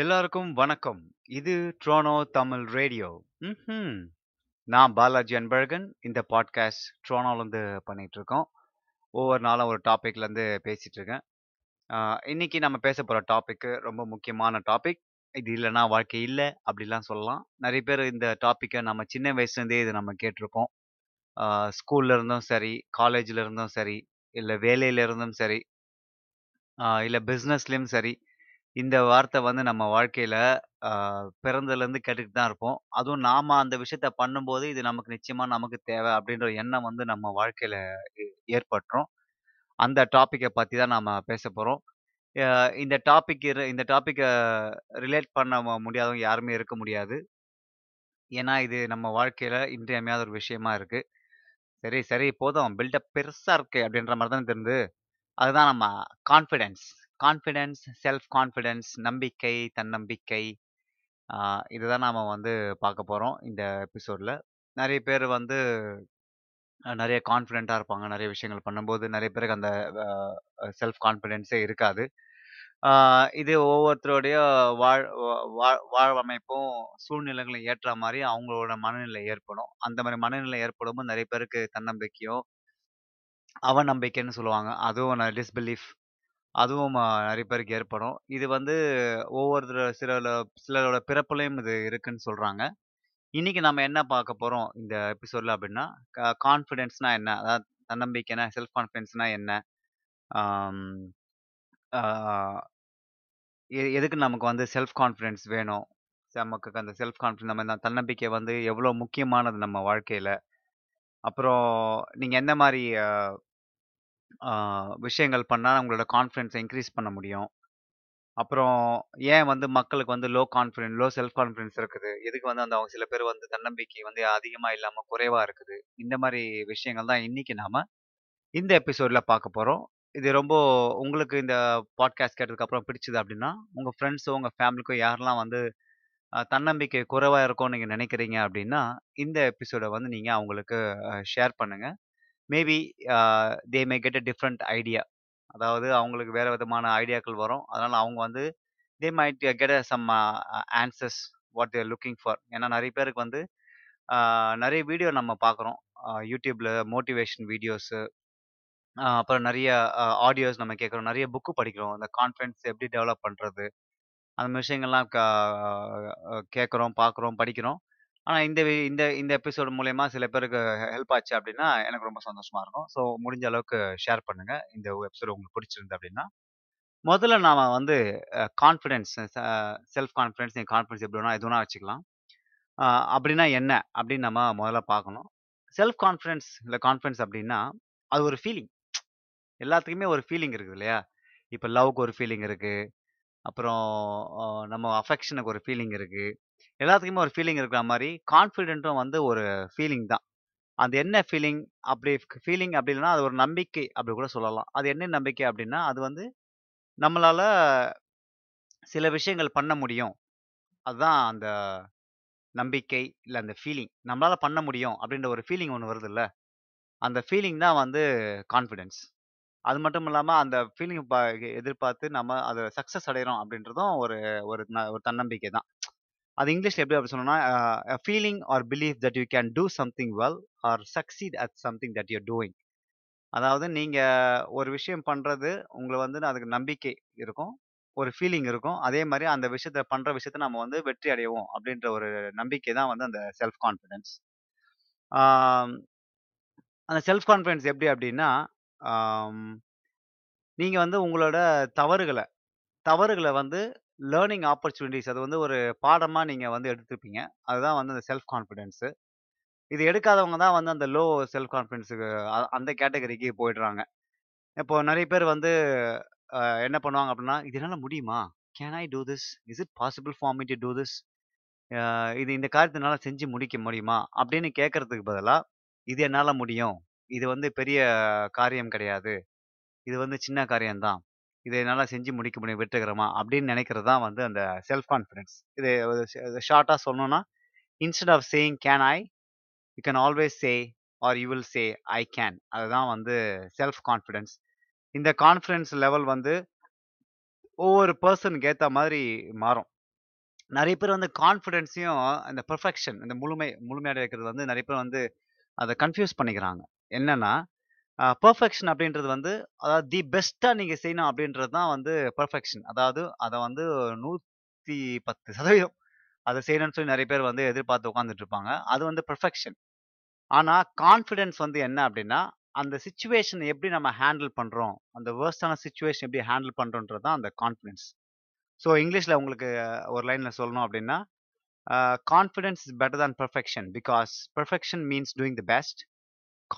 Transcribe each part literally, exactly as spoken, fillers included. எல்லாருக்கும் வணக்கம். இது ட்ரோனோ தமிழ் ரேடியோ. ம் நான் பாலாஜி அன்பழகன். இந்த பாட்காஸ்ட் ட்ரோனோலேருந்து பண்ணிகிட்ருக்கோம். ஒவ்வொரு நாளும் ஒரு டாப்பிக்லேருந்து பேசிகிட்ருக்கேன். இன்றைக்கி நம்ம பேச போகிற டாப்பிக்கு ரொம்ப முக்கியமான டாபிக். இது இல்லைனா வாழ்க்கை இல்லை அப்படிலாம் சொல்லலாம். நிறைய பேர் இந்த டாப்பிக்கை நம்ம சின்ன வயசுலேருந்தே இது நம்ம கேட்டிருப்போம். ஸ்கூலில் இருந்தும் சரி, காலேஜில் இருந்தும் சரி, இல்லை வேலையில் இருந்தும் சரி, இல்லை பிஸ்னஸ்லேயும் சரி, இந்த வார்த்தை வந்து நம்ம வாழ்க்கையில் பிறந்ததுலேருந்து கேட்டுக்கிட்டு தான் இருப்போம். அதுவும் நாம் அந்த விஷயத்த பண்ணும்போது இது நமக்கு நிச்சயமாக நமக்கு தேவை அப்படின்ற எண்ணம் வந்து நம்ம வாழ்க்கையில் ஏற்பட்டுரும். அந்த டாப்பிக்கை பற்றி தான் நாம் பேச போகிறோம். இந்த டாபிக் இந்த டாப்பிக்கை ரிலேட் பண்ண முடியாதவங்க யாருமே இருக்க முடியாது. ஏன்னா இது நம்ம வாழ்க்கையில் இன்றியமையாத ஒரு விஷயமா இருக்குது. சரி சரி போதும், பில்டப் பெருசாக இருக்குது அப்படின்ற மாதிரி தான் தெரிந்து. அதுதான் நம்ம கான்ஃபிடென்ஸ் கான்ஃபிடென்ஸ் செல்ஃப் கான்ஃபிடென்ஸ், நம்பிக்கை, தன்னம்பிக்கை, இதுதான் நாம் வந்து பார்க்க போகிறோம். இந்த எபிசோடில் நிறைய பேர் வந்து நிறைய கான்ஃபிடென்ட்டாக இருப்பாங்க. நிறைய விஷயங்கள் பண்ணும்போது நிறைய பேருக்கு அந்த செல்ஃப் கான்ஃபிடென்ஸே இருக்காது. இது ஒவ்வொருத்தருடைய வாழ் வாழ்வமைப்பும் சூழ்நிலைகளும் ஏற்ற மாதிரி அவங்களோட மனநிலை ஏற்படும். அந்த மாதிரி மனநிலை ஏற்படும்போது நிறைய பேருக்கு தன்னம்பிக்கையோ அவநம்பிக்கைன்னு சொல்லுவாங்க, அதுவும் டிஸ்பிலீஃப், அதுவும் நிறைய பேருக்கு ஏற்படும். இது வந்து ஒவ்வொருத்தர சில சிலரோட பிறப்புலையும் இது இருக்குன்னு சொல்கிறாங்க. இன்றைக்கி நம்ம என்ன பார்க்க போகிறோம் இந்த எபிசோடில் அப்படின்னா, கான்ஃபிடென்ஸ்னால் என்ன, அதாவது தன்னம்பிக்கைனா, செல்ஃப் கான்ஃபிடென்ஸ்னால் என்ன, எதுக்கு நமக்கு வந்து செல்ஃப் கான்ஃபிடென்ஸ் வேணும், நமக்கு அந்த செல்ஃப் கான்ஃபிடென்ஸ், நம்ம தன்னம்பிக்கை வந்து எவ்வளோ முக்கியமானது நம்ம வாழ்க்கையில், அப்புறம் நீங்கள் எந்த மாதிரி விஷயங்கள் பண்ணால் அவங்களோட கான்ஃபிடென்ஸை இன்க்ரீஸ் பண்ண முடியும், அப்புறம் ஏன் வந்து மக்களுக்கு வந்து low confidence low self confidence இருக்குது, எதுக்கு வந்து அந்த அவங்க சில பேர் வந்து தன்னம்பிக்கை வந்து அதிகமாக இல்லாமல் குறைவாக இருக்குது, இந்த மாதிரி விஷயங்கள் தான் இன்றைக்கி நாம் இந்த எபிசோடில் பார்க்க போகிறோம். இது ரொம்ப உங்களுக்கு இந்த பாட்காஸ்ட் கேட்டதுக்கப்புறம் பிடிச்சிது அப்படின்னா உங்கள் ஃப்ரெண்ட்ஸோ உங்கள் ஃபேமிலிக்கோ யாரெல்லாம் வந்து தன்னம்பிக்கை குறைவாக இருக்கும்னு நீங்கள் நினைக்கிறீங்க அப்படின்னா இந்த எபிசோடை வந்து நீங்கள் அவங்களுக்கு ஷேர் பண்ணுங்கள். Maybe they may get a different idea, அதாவது அவங்களுக்கு வேறு விதமான ஐடியாக்கள் வரும். அதனால் அவங்க வந்து they might get a some answers what they're looking for. ஏன்னா நிறைய பேருக்கு வந்து நிறைய வீடியோ நம்ம பார்க்குறோம் யூடியூப்பில், மோட்டிவேஷன் வீடியோஸு, அப்புறம் நிறைய ஆடியோஸ் நம்ம கேட்குறோம், நிறைய புக்கு படிக்கிறோம், அந்த கான்ஃபிடன்ஸ் எப்படி டெவலப் பண்ணுறது, அந்த விஷயங்கள்லாம் கேட்குறோம், பார்க்குறோம், படிக்கிறோம். ஆனால் இந்த இந்த இந்த எபிசோடு மூலயமா சில பேருக்கு ஹெல்ப் ஆச்சு அப்படின்னா எனக்கு ரொம்ப சந்தோஷமாக இருக்கும். ஸோ முடிஞ்ச அளவுக்கு ஷேர் பண்ணுங்கள் இந்த எபிசோடு உங்களுக்கு பிடிச்சிருந்து அப்படின்னா. முதல்ல நாம் வந்து கான்ஃபிடென்ஸ், செல்ஃப் கான்ஃபிடென்ஸ், நீங்கள் கான்ஃபிடென்ஸ் எப்படி வேணால் எது வேணால் வச்சுக்கலாம் அப்படின்னா என்ன அப்படின்னு நம்ம முதல்ல பார்க்கணும். செல்ஃப் கான்ஃபிடென்ஸ் இல்லை கான்ஃபிடென்ஸ் அப்படின்னா அது ஒரு ஃபீலிங். எல்லாத்துக்குமே ஒரு ஃபீலிங் இருக்குது இல்லையா? இப்போ லவ்க்கு ஒரு ஃபீலிங் இருக்குது, அப்புறம் நம்ம அஃபெக்ஷனுக்கு ஒரு ஃபீலிங் இருக்குது, எல்லாத்துக்குமே ஒரு ஃபீலிங் இருக்கிற மாதிரி கான்ஃபிடென்ட்டும் வந்து ஒரு ஃபீலிங் தான். அது என்ன ஃபீலிங், அப்படி ஃபீலிங் அப்படி இல்லைன்னா அது ஒரு நம்பிக்கை அப்படி கூட சொல்லலாம். அது என்ன நம்பிக்கை அப்படின்னா அது வந்து நம்மளால் சில விஷயங்கள் பண்ண முடியும், அதுதான் அந்த நம்பிக்கை இல்லை அந்த ஃபீலிங். நம்மளால் பண்ண முடியும் அப்படின்ற ஒரு ஃபீலிங் ஒன்று வருது இல்லை, அந்த ஃபீலிங் தான் வந்து கான்ஃபிடென்ஸ். அது மட்டும் இல்லாமல் அந்த ஃபீலிங் பா எதிர்பார்த்து நம்ம அதை சக்ஸஸ் அடைகிறோம் அப்படின்றதும் ஒரு ஒரு ஒரு தன்னம்பிக்கை தான். அது இங்கிலீஷில் எப்படி அப்படி சொன்னோன்னா, feeling or believe that you can do something well or succeed at something that you're doing. அதாவது நீங்கள் ஒரு விஷயம் பண்ணுறது உங்களை வந்து அதுக்கு நம்பிக்கை இருக்கும், ஒரு ஃபீலிங் இருக்கும், அதே மாதிரி அந்த விஷயத்த பண்ணுற விஷயத்த நம்ம வந்து வெற்றி அடைவோம் அப்படின்ற ஒரு நம்பிக்கை தான் வந்து அந்த செல்ஃப் கான்ஃபிடென்ஸ். அந்த செல்ஃப் கான்ஃபிடென்ஸ் எப்படி அப்படின்னா, நீங்கள் வந்து உங்களோட தவறுகளை தவறுகளை வந்து லேர்னிங் ஆப்பர்ச்சுனிட்டிஸ், அது வந்து ஒரு பாடமாக நீங்கள் வந்து எடுத்துப்பீங்க. அதுதான் வந்து அந்த செல்ஃப் கான்ஃபிடென்ஸு. இது எடுக்காதவங்க தான் வந்து அந்த லோ செல்ஃப் கான்ஃபிடென்ஸுக்கு அந்த கேட்டகரிக்கு போயிடுறாங்க. இப்போது நிறைய பேர் வந்து என்ன பண்ணுவாங்க அப்படின்னா, இதனால் முடியுமா, can I do this, is it possible for me to do this, இது இந்த காரியத்தினால் செஞ்சு முடிக்க முடியுமா அப்படின்னு கேட்குறதுக்கு பதிலாக இது என்னால் முடியும், இது வந்து பெரிய காரியம் கிடையாது, இது வந்து சின்ன காரியம்தான், இதை என்னால் செஞ்சு முடிக்க முடியும் வெற்றுக்கிறோமா அப்படின்னு நினைக்கிறது தான் வந்து அந்த செல்ஃப் கான்ஃபிடென்ஸ். இது ஷார்ட்டாக சொல்லணும்னா, instead of saying can I, you can always say or you will say I can. அதுதான் வந்து செல்ஃப் கான்ஃபிடென்ஸ். இந்த கான்ஃபிடென்ஸ் லெவல் வந்து ஒவ்வொரு பர்சனுக்கு ஏற்ற மாதிரி மாறும். நிறைய பேர் வந்து கான்ஃபிடென்ஸையும் அந்த பெர்ஃபெக்ஷன் இந்த முழுமை முழுமையாக இருக்கிறது வந்து நிறைய பேர் வந்து அதை கன்ஃபியூஸ் பண்ணிக்கிறாங்க. என்னன்னா பெர்ஃபெக்ஷன் அப்படின்றது வந்து அதாவது தி பெஸ்ட்டாக நீங்கள் செய்யணும் அப்படின்றது தான் வந்து பெர்ஃபெக்ஷன். அதாவது அதை வந்து நூற்றி பத்து சதவீதம் அதை செய்யணும்னு சொல்லி நிறைய பேர் வந்து எதிர்பார்த்து உட்காந்துட்டு இருப்பாங்க. அது வந்து பெர்ஃபெக்ஷன். ஆனால் கான்ஃபிடென்ஸ் வந்து என்ன அப்படின்னா அந்த சுச்சுவேஷன் எப்படி நம்ம ஹேண்டில் பண்ணுறோம், அந்த வேர்ஸ்டான சுச்சுவேஷன் எப்படி ஹேண்டில் பண்ணுறோன்றது தான் அந்த கான்ஃபிடென்ஸ். ஸோ இங்கிலீஷில் உங்களுக்கு ஒரு லைனில் சொல்லணும் அப்படின்னா confidence is better than perfection because perfection means doing the best,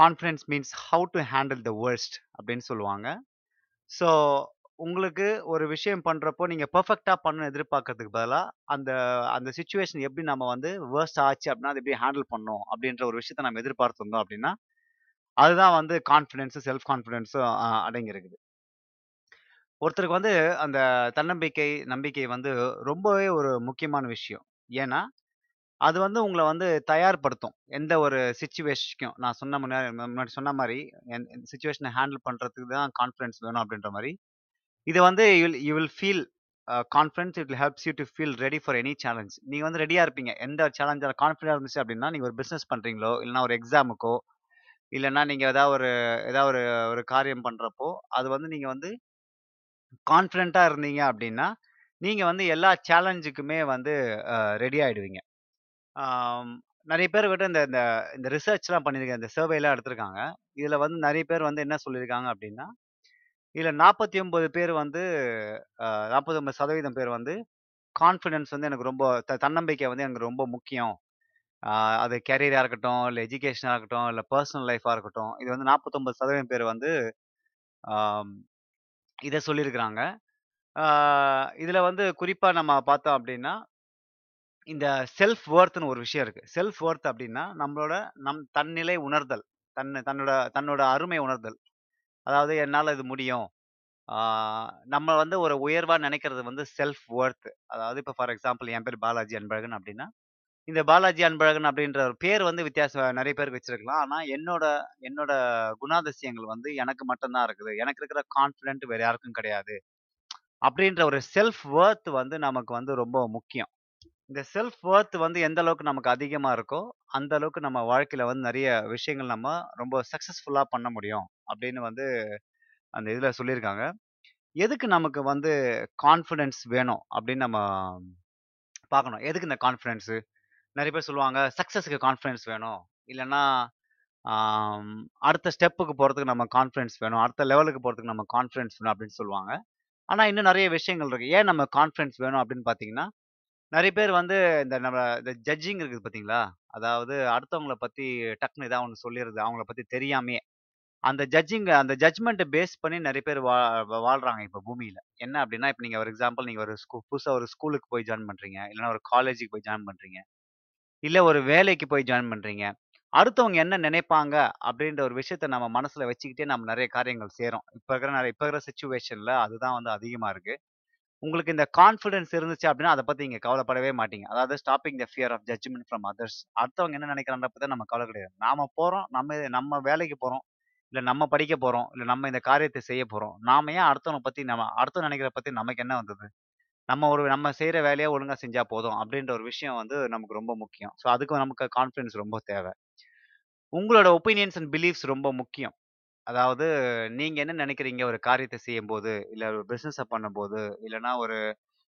confidence means how to handle the worst அப்படின்னு சொல்லுவாங்க. ஸோ உங்களுக்கு ஒரு விஷயம் பண்ணுறப்போ நீங்கள் பெர்ஃபெக்டாக பண்ணணும்னு எதிர்பார்க்கறதுக்கு பதிலாக அந்த அந்த சுச்சுவேஷன் எப்படி நம்ம வந்து வேர்ஸ்ட் ஆச்சு அப்படின்னா அது எப்படி ஹேண்டில் பண்ணணும் அப்படின்ற ஒரு விஷயத்தை நம்ம எதிர்பார்த்துருந்தோம் அப்படின்னா அதுதான் வந்து கான்ஃபிடென்ஸும் செல்ஃப் கான்ஃபிடென்ஸும் அடங்கியிருக்குது. ஒருத்தருக்கு வந்து அந்த தன்னம்பிக்கை நம்பிக்கை வந்து ரொம்பவே ஒரு முக்கியமான விஷயம். ஏன்னா அது வந்து உங்களை வந்து தயார்படுத்தும் எந்த ஒரு சுச்சுவேஷனுக்கும். நான் சொன்ன முன்னாடி முன்னாடி சொன்ன மாதிரி சுச்சுவேஷனை ஹேண்டில் பண்ணுறதுக்கு தான் கான்ஃபிடென்ஸ் வேணும் அப்படின்ற மாதிரி. இது வந்து you you will feel confidence, it will helps you to feel ready for any challenge. நீங்கள் வந்து ரெடியாக இருப்பீங்க. எந்த சேலஞ்சாக கான்ஃபிடென்ட் இருந்துச்சு அப்படின்னா நீங்கள் ஒரு பிஸ்னஸ் பண்ணுறீங்களோ இல்லைனா ஒரு எக்ஸாமுக்கோ இல்லைன்னா நீங்கள் ஏதாவது ஒரு ஏதாவது ஒரு ஒரு காரியம் பண்ணுறப்போ அது வந்து நீங்கள் வந்து கான்ஃபிடென்ட்டாக இருந்தீங்க அப்படின்னா நீங்கள் வந்து எல்லா சேலஞ்சுக்குமே வந்து ரெடி ஆகிடுவீங்க. நிறைய பேர் கிட்ட இந்த இந்த இந்த ரிசர்ச்லாம் பண்ணியிருக்காங்க, இந்த சர்வேலாம் எடுத்திருக்காங்க. இதில் வந்து நிறைய பேர் வந்து என்ன சொல்லியிருக்காங்க அப்படின்னா இதில் நாற்பத்தி ஒம்பது பேர் வந்து நாற்பத்தி ஒம்பது சதவீதம் பேர் வந்து கான்ஃபிடென்ஸ் வந்து எனக்கு ரொம்ப த தன்னம்பிக்கை வந்து எனக்கு ரொம்ப முக்கியம், அது கேரியராக இருக்கட்டும் இல்லை எஜுகேஷனாக இருக்கட்டும் இல்லை பர்சனல் லைஃபாக இருக்கட்டும், இது வந்து நாற்பத்தொம்பது சதவீதம் பேர் வந்து இதை சொல்லியிருக்கிறாங்க. இதில் வந்து குறிப்பாக நம்ம பார்த்தோம் அப்படின்னா இந்த செல்ஃப் வொர்த்னு ஒரு விஷயம் இருக்குது. செல்ஃப் வொர்த் அப்படின்னா நம்மளோட நம் தன்னிலை உணர்தல், தன் தன்னோட தன்னோட அருமை உணர்தல். அதாவது என்னால் இது முடியும், நம்ம வந்து ஒரு உயர்வாக நினைக்கிறது வந்து செல்ஃப் வொர்த். அதாவது இப்போ ஃபார் எக்ஸாம்பிள் என் பேர் பாலாஜி அன்பழகன் அப்படின்னா இந்த பாலாஜி அன்பழகன் அப்படின்ற ஒரு பேர் வந்து வித்தியாசம் நிறைய பேருக்கு வச்சிருக்கலாம். ஆனால் என்னோட என்னோட குணாதிசயங்கள் வந்து எனக்கு மட்டும்தான் இருக்குது, எனக்கு இருக்கிற கான்ஃபிடென்ட் வேற யாருக்கும் கிடையாது அப்படின்ற ஒரு செல்ஃப் வொர்த் வந்து நமக்கு வந்து ரொம்ப முக்கியம். இந்த செல்ஃப் வொர்த் வந்து எந்த அளவுக்கு நமக்கு அதிகமாக இருக்கோ அந்த அளவுக்கு நம்ம வாழ்க்கையில் வந்து நிறைய விஷயங்கள் நம்ம ரொம்ப சக்ஸஸ்ஃபுல்லாக பண்ண முடியும் அப்படின்னு வந்து அந்த இதில் சொல்லியிருக்காங்க. எதுக்கு நமக்கு வந்து கான்ஃபிடென்ஸ் வேணும் அப்படின்னு நம்ம பார்க்கணும். எதுக்கு இந்த கான்ஃபிடென்ஸு? நிறைய பேர் சொல்லுவாங்க சக்ஸஸுக்கு கான்ஃபிடென்ஸ் வேணும், இல்லைன்னா அடுத்த ஸ்டெப்புக்கு போகிறதுக்கு நம்ம கான்ஃபிடென்ஸ் வேணும், அடுத்த லெவலுக்கு போகிறதுக்கு நம்ம கான்ஃபிடென்ஸ் வேணும் அப்படின்னு சொல்லுவாங்க. ஆனால் இன்னும் நிறைய விஷயங்கள் இருக்குது ஏன் நம்ம கான்ஃபிடென்ஸ் வேணும் அப்படின்னு பார்த்தீங்கன்னா நிறைய பேர் வந்து இந்த நம்ம இந்த ஜட்ஜிங் இருக்குது பார்த்தீங்களா, அதாவது அடுத்தவங்களை பற்றி டக்குன்னு இதாக ஒன்று சொல்லிடுது அவங்கள பற்றி தெரியாமையே. அந்த ஜட்ஜிங் அந்த ஜட்ஜ்மெண்ட்டை பேஸ் பண்ணி நிறைய பேர் வா வாழ்கிறாங்க இப்போ பூமியில். என்ன அப்படின்னா இப்போ நீங்கள் ஒரு எக்ஸாம்பிள் நீங்கள் ஒரு ஸ்கூ புதுசாக ஒரு ஸ்கூலுக்கு போய் ஜாயின் பண்ணுறீங்க, இல்லைன்னா ஒரு காலேஜுக்கு போய் ஜாயின் பண்ணுறீங்க, இல்லை ஒரு வேலைக்கு போய் ஜாயின் பண்ணுறீங்க. அடுத்தவங்க என்ன நினைப்பாங்க அப்படின்ற ஒரு விஷயத்த நம்ம மனசில் வச்சுக்கிட்டே நம்ம நிறைய காரியங்கள் செய்கிறோம். இப்போ இருக்கிற நிறைய இப்போ இருக்கிற சுச்சுவேஷனில் அதுதான் வந்து அதிகமாக இருக்குது. உங்களுக்கு இந்த கான்ஃபிடென்ஸ் இருந்துச்சு அப்படின்னா அதை பற்றி நீங்கள் கவலைப்படவே மாட்டீங்க. அதாவது stopping the fear of judgment from others. அடுத்தவங்க என்ன நினைக்கிறாங்க பற்றி நம்ம கவலை கிடையாது. நாம் போகிறோம், நம்ம நம்ம வேலைக்கு போகிறோம், இல்லை நம்ம படிக்க போகிறோம், இல்லை நம்ம இந்த காரியத்தை செய்ய போகிறோம். நாம ஏன் அடுத்தவங்க பற்றி நம்ம அடுத்தவங்க நினைக்கிற பற்றி நமக்கு என்ன வந்தது? நம்ம ஒரு நம்ம செய்கிற வேலையை ஒழுங்காக செஞ்சால் போதும் அப்படின்ற ஒரு விஷயம் வந்து நமக்கு ரொம்ப முக்கியம். ஸோ அதுக்கு நமக்கு கான்ஃபிடென்ஸ் ரொம்ப தேவை. உங்களோட ஒப்பீனியன்ஸ் அண்ட் பிலீஃப்ஸ் ரொம்ப முக்கியம். அதாவது நீங்கள் என்ன நினைக்கிறீங்க ஒரு காரியத்தை செய்யும்போது, இல்லை ஒரு பிஸ்னஸை பண்ணும்போது, இல்லைன்னா ஒரு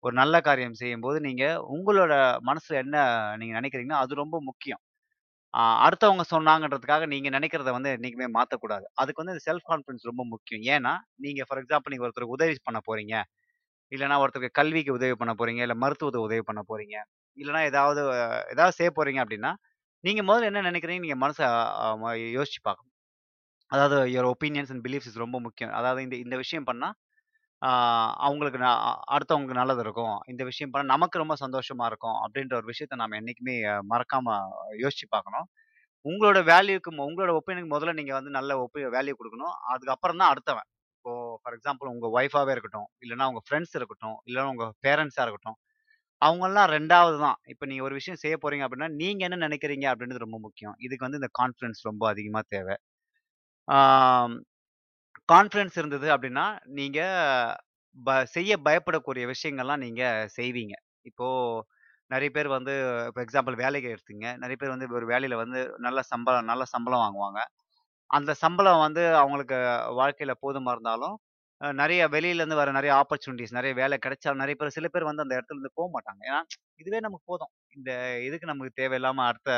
ஒரு நல்ல காரியம் செய்யும்போது நீங்கள் உங்களோட மனசில் என்ன நீங்கள் நினைக்கிறீங்கன்னா அது ரொம்ப முக்கியம். அடுத்தவங்க சொன்னாங்கன்றதுக்காக நீங்கள் நினைக்கிறத வந்து என்றைக்குமே மாற்றக்கூடாது. அதுக்கு வந்து செல்ஃப் கான்ஃபிடென்ஸ் ரொம்ப முக்கியம். ஏன்னா நீங்கள் ஃபார் எக்ஸாம்பிள் நீங்கள் ஒருத்தருக்கு உதவி பண்ண போகிறீங்க, இல்லைனா ஒருத்தருக்கு கல்விக்கு உதவி பண்ண போகிறீங்க, இல்லை மருத்துவத்தை உதவி பண்ண போகிறீங்க, இல்லைனா ஏதாவது ஏதாவது செய்ய போகிறீங்க அப்படின்னா நீங்கள் முதல்ல என்ன நினைக்கிறீங்க நீங்கள் மனசை யோசிச்சு பார்க்கணும். அதாவது your opinions and beliefs is ரொம்ப முக்கியம். அதாவது இந்த இந்த விஷயம் பண்ணால் அவங்களுக்கு நான் அடுத்தவங்களுக்கு நல்லது இருக்கும், இந்த விஷயம் பண்ணால் நமக்கு ரொம்ப சந்தோஷமாக இருக்கும் அப்படின்ற ஒரு விஷயத்த நாம் என்றைக்குமே மறக்காமல் யோசிச்சு பார்க்கணும். உங்களோட வேல்யூக்கு உங்களோட ஒப்பீனியனுக்கு முதல்ல நீங்கள் வந்து நல்ல ஒப்பீ வேல்யூ கொடுக்கணும். அதுக்கப்புறம் தான் அடுத்தவன். இப்போ ஃபார் எக்ஸாம்பிள் உங்கள் ஒய்ஃபாகவே இருக்கட்டும், இல்லைனா உங்கள் ஃப்ரெண்ட்ஸ் இருக்கட்டும், இல்லைனா உங்கள் பேரண்ட்ஸாக இருக்கட்டும், அவங்கெல்லாம் ரெண்டாவது தான். இப்போ நீங்கள் ஒரு விஷயம் செய்ய போகிறீங்க அப்படின்னா நீங்கள் என்ன நினைக்கிறீங்க அப்படின்றது ரொம்ப முக்கியம். இதுக்கு வந்து இந்த கான்ஃபிடென்ஸ் ரொம்ப அதிகமாக தேவை. கான்ஃபிடென்ஸ் இருந்தது அப்படின்னா நீங்கள் ப செய்ய பயப்படக்கூடிய விஷயங்கள்லாம் நீங்கள் செய்வீங்க. இப்போது நிறைய பேர் வந்து இப்போ எக்ஸாம்பிள் வேலைக்கு எடுத்துங்க, நிறைய பேர் வந்து ஒரு வேலையில வந்து நல்ல சம்பளம் நல்ல சம்பளம் வாங்குவாங்க. அந்த சம்பளம் வந்து அவங்களுக்கு வாழ்க்கையில போதுமா இருந்தாலும் அஹ் நிறைய வெளியில இருந்து வர நிறைய ஆப்பர்ச்சுனிட்டிஸ் நிறைய வேலை கிடைச்சாலும் நிறைய பேர் சில பேர் வந்து அந்த இடத்துல இருந்து போக மாட்டாங்க. ஏன்னா இதுவே நமக்கு போதும், இந்த இதுக்கு நமக்கு தேவையில்லாம அடுத்த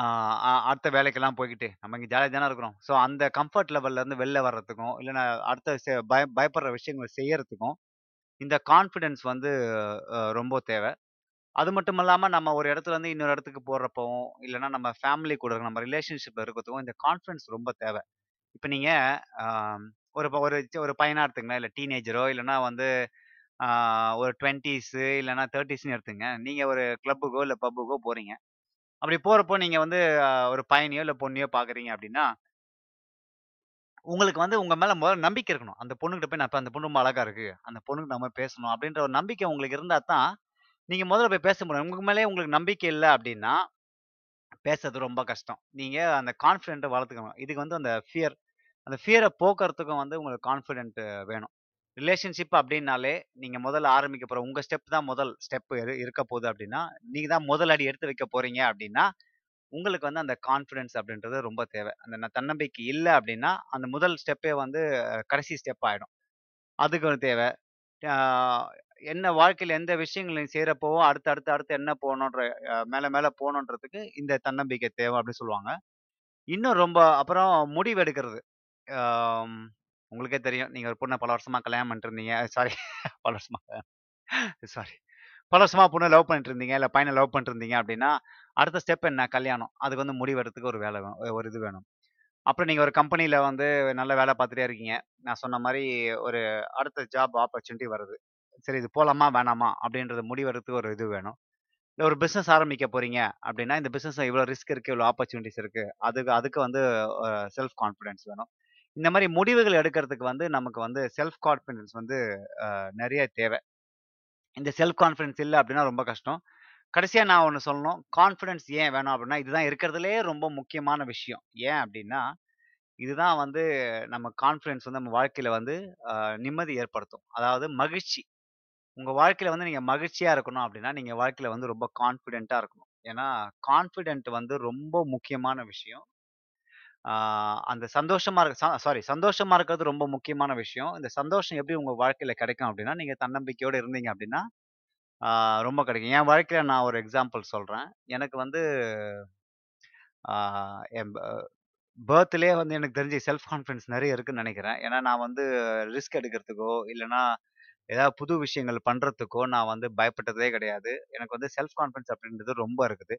ஆஹ் அ- அடுத்த வேலைக்கெல்லாம் போய்கிட்டு நம்ம இங்கே ஜாலியாக தானே இருக்கிறோம். ஸோ அந்த கம்ஃபர்ட் லெவல்ல இருந்து வெளில வர்றதுக்கும் இல்லைன்னா அடுத்த செ- பய பயப்படுற விஷயங்களை செய்யறதுக்கும் இந்த கான்ஃபிடென்ஸ் வந்து அஹ், ரொம்ப தேவை. அது மட்டும் இல்லாமல் நம்ம ஒரு இடத்துல இருந்து இன்னொரு இடத்துக்கு போறப்பவும் இல்லைன்னா நம்ம ஃபேமிலி கூட நம்ம ரிலேஷன்ஷிப்ல இருக்கிறதுக்கும் இந்த கான்ஃபிடன்ஸ் ரொம்ப தேவை. இப்போ நீங்க ஆம், ஒரு ப- ஒரு சி- ஒரு பையனா எடுத்துங்களேன், இல்லை டீனேஜரோ இல்லைன்னா வந்து ஆஹ், ஒரு டுவெண்ட்டிஸ் இல்லைன்னா தேர்ட்டிஸ்ன்னு எடுத்துங்க. நீங்க ஒரு கிளப்புக்கோ இல்லை பப்புக்கோ போறீங்க. அப்படி போறப்போ நீங்க வந்து ஆஹ், ஒரு பையனையோ இல்லை பொண்ணையோ பாக்குறீங்க அப்படின்னா உங்களுக்கு வந்து உங்க மேல முதல்ல நம்பிக்கை இருக்கணும். அந்த பொண்ணுகிட்ட போய் நான் இப்ப அந்த பொண்ணு ரொம்ப அழகா இருக்கு, அந்த பொண்ணுக்கு நம்ம பேசணும் அப்படின்ற ஒரு நம்பிக்கை உங்களுக்கு இருந்தா தான் நீங்க முதல்ல போய் பேச முடியும். உங்களுக்கு மேலே உங்களுக்கு நம்பிக்கை இல்லை அப்படின்னா பேசுறது ரொம்ப கஷ்டம். நீங்க அந்த கான்ஃபிடென்ட்டை வளர்த்துக்கணும். இதுக்கு வந்து அந்த ஃபியர் அந்த ஃபியரை போக்குறதுக்கும் வந்து உங்களுக்கு கான்ஃபிடென்ட் வேணும். ரிலேஷன்ஷிப் அப்படின்னாலே நீங்க முதல்ல ஆரம்பிக்க போற உங்க ஸ்டெப் தான் முதல் ஸ்டெப் இருக்க போகுது அப்படின்னா, நீங்க தான் முதல் அடி எடுத்து வைக்க போறீங்க அப்படின்னா உங்களுக்கு வந்து அந்த கான்ஃபிடென்ஸ் அப்படின்றது ரொம்ப தேவை. அந்த ந- தன்னம்பிக்கை இல்லை அப்படின்னா அந்த முதல் ஸ்டெப்பே வந்து அஹ், கடைசி ஸ்டெப் ஆயிடும். அதுக்கு ஒரு தேவை ஆஹ், என்ன வாழ்க்கையில் எந்த விஷயங்களையும் செய்யறப்போ அடுத்து அடுத்து அடுத்து என்ன போகணுன்ற அஹ், மேல மேல போகணுன்றதுக்கு இந்த தன்னம்பிக்கை தேவை அப்படின்னு சொல்லுவாங்க. இன்னும் ரொம்ப அப்புறம் முடிவு எடுக்கிறது. ஆம், உங்களுக்கே தெரியும், நீங்க ஒரு பொண்ணை பல வருஷமா கல்யாணம் பண்ணிட்டு இருந்தீங்க, சாரி பல வருஷமா சாரி பல வருஷமா பொண்ணை லவ் பண்ணிட்டு இருந்தீங்க இல்லை பையனை லவ் பண்ணிட்டு இருந்தீங்க அப்படின்னா அடுத்த ஸ்டெப் என்ன, கல்யாணம். அதுக்கு வந்து முடிவு எடுக்கிறதுக்கு ஒரு வேலை வேணும், ஒரு இது வேணும். அப்புறம் நீங்கள் ஒரு கம்பெனியில் வந்து நல்ல வேலை பார்த்துட்டே இருக்கீங்க, நான் சொன்ன மாதிரி ஒரு அடுத்த ஜாப் ஆப்பர்ச்சுனிட்டி வருது, சரி இது போகலாமா வேணாமா அப்படின்றது முடிவெடுத்து ஒரு இது வேணும். இல்லை ஒரு பிஸ்னஸ் ஆரம்பிக்க போறீங்க அப்படின்னா இந்த பிஸ்னஸ் இவ்வளோ ரிஸ்க் இருக்கு, இவ்வளோ ஆப்பர்ச்சுனிட்டிஸ் இருக்கு, அதுக்கு அதுக்கு வந்து செல்ஃப் கான்ஃபிடென்ஸ் வேணும். இந்த மாதிரி முடிவுகள் எடுக்கிறதுக்கு வந்து நமக்கு வந்து செல்ஃப் கான்ஃபிடென்ஸ் வந்து அஹ், நிறைய தேவை. இந்த செல்ஃப் கான்ஃபிடென்ஸ் இல்லை அப்படின்னா ரொம்ப கஷ்டம். கடைசியாக நான் ஒன்று சொல்லணும், கான்ஃபிடென்ஸ் ஏன் வேணும் அப்படின்னா இதுதான் இருக்கிறதுலே ரொம்ப முக்கியமான விஷயம். ஏன் அப்படின்னா இதுதான் வந்து நம்ம கான்ஃபிடென்ஸ் வந்து நம்ம வாழ்க்கையில வந்து அஹ், நிம்மதி ஏற்படுத்தும். அதாவது மகிழ்ச்சி, உங்க வாழ்க்கையில வந்து நீங்க மகிழ்ச்சியா இருக்கணும் அப்படின்னா நீங்க வாழ்க்கையில வந்து ரொம்ப கான்ஃபிடென்ட்டா இருக்கணும். ஏன்னா கான்ஃபிடென்ட் வந்து ரொம்ப முக்கியமான விஷயம். ஆஹ் அந்த சந்தோஷமா இருக்க சாரி சந்தோஷமா இருக்கிறது ரொம்ப முக்கியமான விஷயம். இந்த சந்தோஷம் எப்படி உங்க வாழ்க்கையில கிடைக்கும் அப்படின்னா நீங்க தன்னம்பிக்கையோட இருந்தீங்க அப்படின்னா ஆஹ் ரொம்ப கிடைக்கும். என் வாழ்க்கையில நான் ஒரு எக்ஸாம்பிள் சொல்றேன். எனக்கு வந்து ஆஹ் என் பேர்த்லயே வந்து எனக்கு தெரிஞ்ச செல்ஃப் கான்ஃபிடன்ஸ் நிறைய இருக்குன்னு நினைக்கிறேன். ஏன்னா நான் வந்து ரிஸ்க் எடுக்கிறதுக்கோ இல்லைன்னா ஏதாவது புது விஷயங்கள் பண்றதுக்கோ நான் வந்து பயப்பட்டதே கிடையாது. எனக்கு வந்து செல்ஃப் கான்ஃபிடன்ஸ் அப்படின்றது ரொம்ப இருக்குது.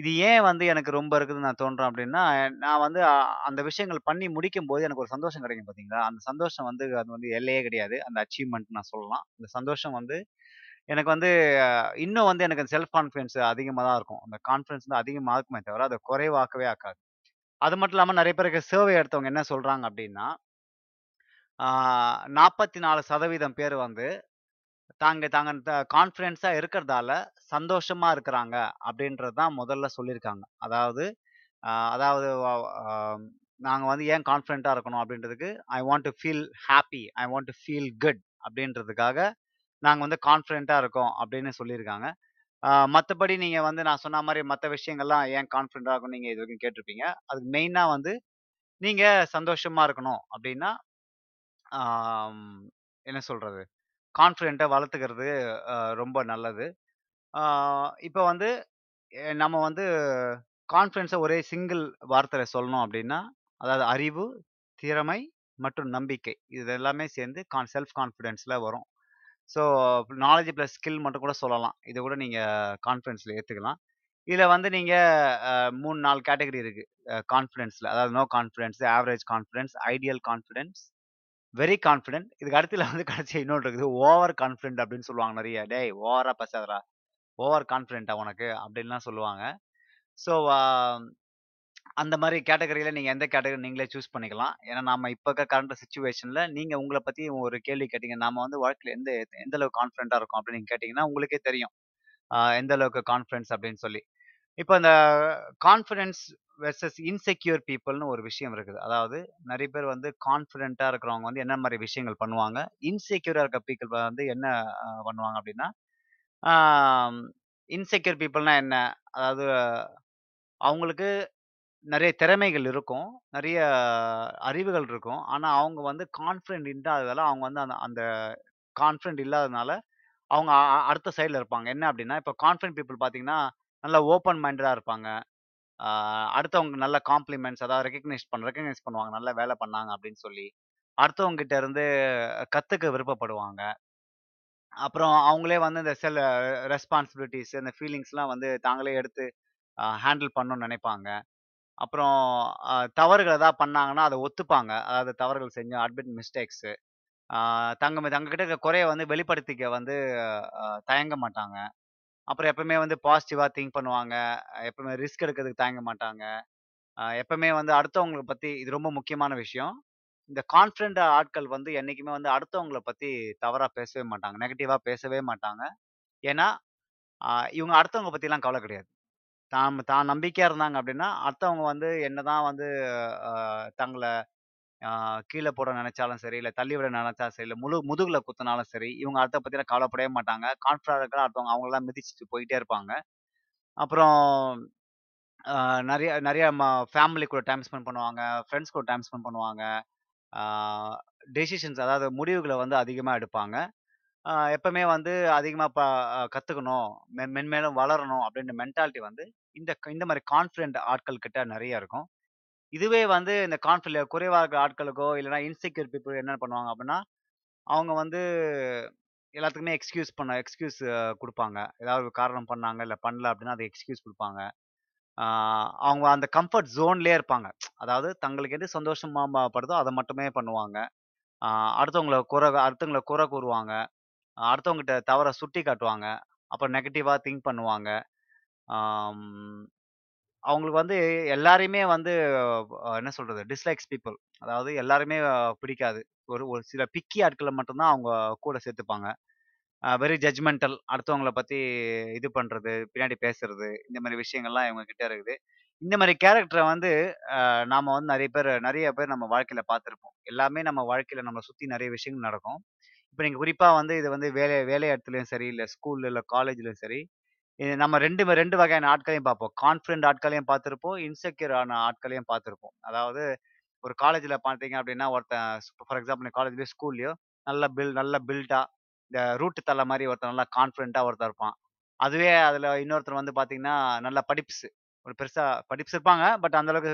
இது ஏன் வந்து எனக்கு ரொம்ப இருக்குதுன்னு நான் தோன்றேன் அப்படின்னா நான் வந்து அ- அந்த விஷயங்கள் பண்ணி முடிக்கும் போது எனக்கு ஒரு சந்தோஷம் கிடைக்கும் பாத்தீங்களா. அந்த சந்தோஷம் வந்து அது வந்து எல்லையே கிடையாது. அந்த அச்சீவ்மெண்ட் நான் சொல்லலாம். அந்த சந்தோஷம் வந்து எனக்கு வந்து அஹ், இன்னும் வந்து எனக்கு செல்ஃப் கான்ஃபிடன்ஸ் அதிகமாக தான் இருக்கும். அந்த கான்ஃபிடன்ஸ் வந்து அதிகமாக இருக்குமே தவிர அதை குறைவாக்கவே ஆக்காது. அது மட்டும் இல்லாமல் நிறைய பேருக்கு சர்வே எடுத்தவங்க என்ன சொல்றாங்க அப்படின்னா நாற்பத்தி நாலு சதவீதம் பேர் வந்து தாங்க தாங்க கான்ஃபிடென்ஸா இருக்கிறதால சந்தோஷமா இருக்கிறாங்க அப்படின்றதுதான் முதல்ல சொல்லியிருக்காங்க. அதாவது ஆஹ் அதாவது வ- ஆஹ் நாங்க வந்து ஏன் கான்ஃபிடென்ட்டா இருக்கணும் அப்படின்றதுக்கு I want to feel happy, I want to feel good அப்படின்றதுக்காக நாங்க வந்து கான்ஃபிடென்ட்டா இருக்கோம் அப்படின்னு சொல்லியிருக்காங்க. ஆஹ் மத்தபடி நீங்க வந்து நான் சொன்ன மாதிரி மற்ற விஷயங்கள்லாம் ஏன் கான்ஃபிடென்ட்டா இருக்கும் நீங்க இது வரைக்கும் கேட்டிருப்பீங்க. அதுக்கு மெயினா வந்து நீங்க சந்தோஷமா இருக்கணும் அப்படின்னா ஆம், என்ன சொல்றது கான்ஃபிடென்ட்டை வளர்த்துக்கிறது அஹ், ரொம்ப நல்லது. இப்போ வந்து எ- நம்ம வந்து கான்ஃபிடென்ஸை ஒரே சிங்கிள் வார்த்தையில் சொல்லணும் அப்படின்னா அதாவது அறிவு, திறமை மற்றும் நம்பிக்கை இது எல்லாமே சேர்ந்து கான் செல்ஃப் கான்ஃபிடென்ஸில் வரும். ஸோ நாலேஜ் ப்ளஸ் ஸ்கில் மட்டும் கூட சொல்லலாம், இது கூட நீங்கள் கான்ஃபிடென்ஸில் ஏற்றுக்கலாம். இதில் வந்து நீங்கள் மூணு நாலு கேட்டகரி இருக்குது கான்ஃபிடென்ஸில். அதாவது no confidence, average confidence, ideal confidence, very confident. இதுக்கு அடுத்துல வந்து கடைசி இன்னொன்று இருக்குது ஓவர் கான்ஃபிடென்ட் அப்படின்னு சொல்லுவாங்க. நிறைய டேய் ஓவரா பேசாதடா, ஓவர் கான்ஃபிடென்ட்டா உனக்கு அப்படின்லாம் சொல்லுவாங்க. ஸோ அந்த மாதிரி கேட்டகரியில நீங்க எந்த கேட்டகரி நீங்களே சூஸ் பண்ணிக்கலாம். ஏன்னா நாம இப்ப இருக்க கரண்ட் சுச்சுவேஷன்ல நீங்க உங்களை பத்தி ஒரு கேள்வி கேட்டீங்க, நாம வந்து வாழ்க்கையில எந்த எந்த அளவுக்கு கான்ஃபிடென்ட்டா இருக்கும் அப்படின்னு நீங்க கேட்டீங்கன்னா உங்களுக்கே தெரியும் ஆஹ் எந்த அளவுக்கு கான்ஃபிடென்ஸ் அப்படின்னு சொல்லி. இப்போ இந்த கான்ஃபிடென்ஸ் வெர்சஸ் இன்செக்யூர் பீப்புள்னு ஒரு விஷயம் இருக்குது. அதாவது நிறைய பேர் வந்து கான்ஃபிடென்ட்டாக இருக்கிறவங்க வந்து என்ன மாதிரி விஷயங்கள் பண்ணுவாங்க, இன்செக்யூராக இருக்க பீப்புள் வந்து என்ன ஆஹ் பண்ணுவாங்க அப்படின்னா இன்செக்யூர் பீப்புள்னா என்ன, அதாவது அவங்களுக்கு நிறைய திறமைகள் இருக்கும், நிறைய அறிவுகள் இருக்கும், ஆனால் அவங்க வந்து கான்ஃபிடென்ட் இல்லாததால அவங்க வந்து அந்த அந்த கான்ஃபிடென்ட் இல்லாததுனால அவங்க அ- அ- அடுத்த சைடில் இருப்பாங்க. என்ன அப்படின்னா, இப்போ கான்ஃபிடென்ட் பீப்புள் பார்த்தீங்கன்னா நல்லா ஓப்பன் மைண்டடாக இருப்பாங்க. ஆஹ் அடுத்தவங்க நல்ல காம்ப்ளிமெண்ட்ஸ், அதாவது ரெக்கக்னைஸ் பண்ண ரெக்கக்னைஸ் பண்ணுவாங்க, நல்லா வேலை பண்ணாங்க அப்படின்னு சொல்லி அடுத்தவங்க கிட்ட இருந்து கற்றுக்க விருப்பப்படுவாங்க. அப்புறம் அவங்களே வந்து இந்த செல் ரெஸ்பான்சிபிலிட்டிஸ், இந்த ஃபீலிங்ஸ்லாம் வந்து தாங்களே எடுத்து ஹேண்டில் பண்ணணும்னு நினைப்பாங்க. அப்புறம் ஆஹ் தவறுகள் ஏதாவது பண்ணாங்கன்னா அதை ஒத்துப்பாங்க, அதாவது தவறுகள் செஞ்சு அட்மிட் மிஸ்டேக்ஸு, தங்க தங்ககிட்ட இருக்க குறைய வந்து வெளிப்படுத்திக்க வந்து ஆஹ் தயங்க மாட்டாங்க. அப்புறம் எப்பவுமே வந்து பாசிட்டிவாக திங்க் பண்ணுவாங்க, எப்பவுமே ரிஸ்க் எடுக்கிறதுக்கு தயங்க மாட்டாங்க. ஆஹ் எப்பவுமே வந்து அடுத்தவங்களை பற்றி, இது ரொம்ப முக்கியமான விஷயம், இந்த கான்ஃபிடென்ட் ஆட்கள் வந்து என்னைக்குமே வந்து அடுத்தவங்களை பற்றி தவறாக பேசவே மாட்டாங்க, நெகட்டிவாக பேசவே மாட்டாங்க. ஏன்னா ஆஹ் இவங்க அடுத்தவங்க பற்றிலாம் கவலை கிடையாது. தான் தான் நம்பிக்கையாக இருந்தாங்க அப்படின்னா அடுத்தவங்க வந்து என்னதான் வந்து ஆஹ் தங்களை கீழே போட நினைச்சாலும் சரி, இல்லை தள்ளி விட நினைச்சாலும் சரி, இல்லை முழு முதுகுல குத்தினாலும் சரி, இவங்க அடுத்த பற்றிலாம் கவலைப்படவே மாட்டாங்க. கான்ஃபிடென்ட் இருக்கிற அடுத்தவங்க அவங்களாம் மிதிச்சிட்டு போயிட்டே இருப்பாங்க. அப்புறம் ஆஹ் நிறைய நிறைய ஃபேமிலி கூட டைம் ஸ்பெண்ட் பண்ணுவாங்க, ஃப்ரெண்ட்ஸ் கூட டைம் ஸ்பெண்ட் பண்ணுவாங்க, டெசிஷன்ஸ் அதாவது முடிவுகளை வந்து அதிகமாக எடுப்பாங்க. ஆஹ் எப்பவுமே வந்து அதிகமாக ப ஆஹ் கத்துக்கணும், மென் மென்மேலும் வளரணும் அப்படின்ற மென்டாலிட்டி வந்து இந்த இந்த மாதிரி கான்ஃபிடென்ட் ஆட்கள் கிட்ட நிறைய இருக்கும். இதுவே வந்து இந்த கான்ஃபிடென்ட் குறைவாக இருக்கிற ஆட்களுக்கோ இல்லைன்னா இன்செக்யூர் பீப்புள் என்ன பண்ணுவாங்க அப்படின்னா, அவங்க வந்து எல்லாத்துக்குமே எக்ஸ்கியூஸ் பண்ண எக்ஸ்கியூஸ் கொடுப்பாங்க. ஏதாவது ஒரு காரணம் பண்ணாங்க இல்லை பண்ணல அப்படின்னா அது எக்ஸ்கியூஸ் கொடுப்பாங்க. ஆஹ் அவங்க அந்த கம்ஃபர்ட் ஜோன்லேயே இருப்பாங்க, அதாவது தங்களுக்கு எது சந்தோஷமா ம- படுதோ அதை மட்டுமே பண்ணுவாங்க. ஆஹ் அடுத்தவங்கள குறை அடுத்தவங்கள குறை கூறுவாங்க, ஆஹ் அடுத்தவங்ககிட்ட தவற சுட்டி காட்டுவாங்க, அப்புறம் நெகட்டிவாக திங்க் பண்ணுவாங்க. ஆம், அவங்களுக்கு வந்து எல்லாரையுமே வந்து ஆஹ் என்ன சொல்றது, டிஸ்லைக்ஸ் பீப்புள், அதாவது எல்லாருமே ஆஹ் பிடிக்காது. ஒரு ஒரு சில பிக்கி ஆட்களை மட்டும்தான் அவங்க கூட சேர்த்துப்பாங்க. வெரி ஜட்ஜ்மெண்டல், அடுத்தவங்கள பத்தி இது பண்றது, பின்னாடி பேசுறது, இந்த மாதிரி விஷயங்கள்லாம் இவங்க கிட்ட இருக்குது. இந்த மாதிரி கேரக்டரை வந்து ஆஹ் நாம வந்து நிறைய பேர் நிறைய பேர் நம்ம வாழ்க்கையில பார்த்துருப்போம். எல்லாமே நம்ம வாழ்க்கையில நம்மளை சுத்தி நிறைய விஷயங்கள் நடக்கும். இப்போ நீங்க குறிப்பா வந்து இது வந்து வேலை வேலை இடத்துலயும் சரி, இல்லை ஸ்கூல்ல இல்லை காலேஜ்லயும் சரி, இது நம்ம ரெண்டு வ- ரெண்டு வகையான ஆட்களையும் பார்ப்போம். கான்ஃபிடென்ட் ஆட்களையும் பார்த்துருப்போம், இன்செக்யூர் ஆன ஆட்களையும் பார்த்துருப்போம். அதாவது ஒரு காலேஜ்ல பார்த்தீங்க அப்படின்னா ஒருத்தன், ஃபார் எக்ஸாம்பிள் காலேஜ்லயோ ஸ்கூல்லயோ நல்ல பில் நல்ல பில்டா இந்த ரூட்டு தள்ள மாதிரி ஒருத்தன் நல்லா கான்ஃபிடென்ட்டா ஒருத்தன் இருப்பான். அதுவே அதுல இன்னொருத்தர் வந்து பாத்தீங்கன்னா நல்ல படிப்ஸ், ஒரு பெருசா படிப்ஸ் இருப்பாங்க, பட் அந்த அளவுக்கு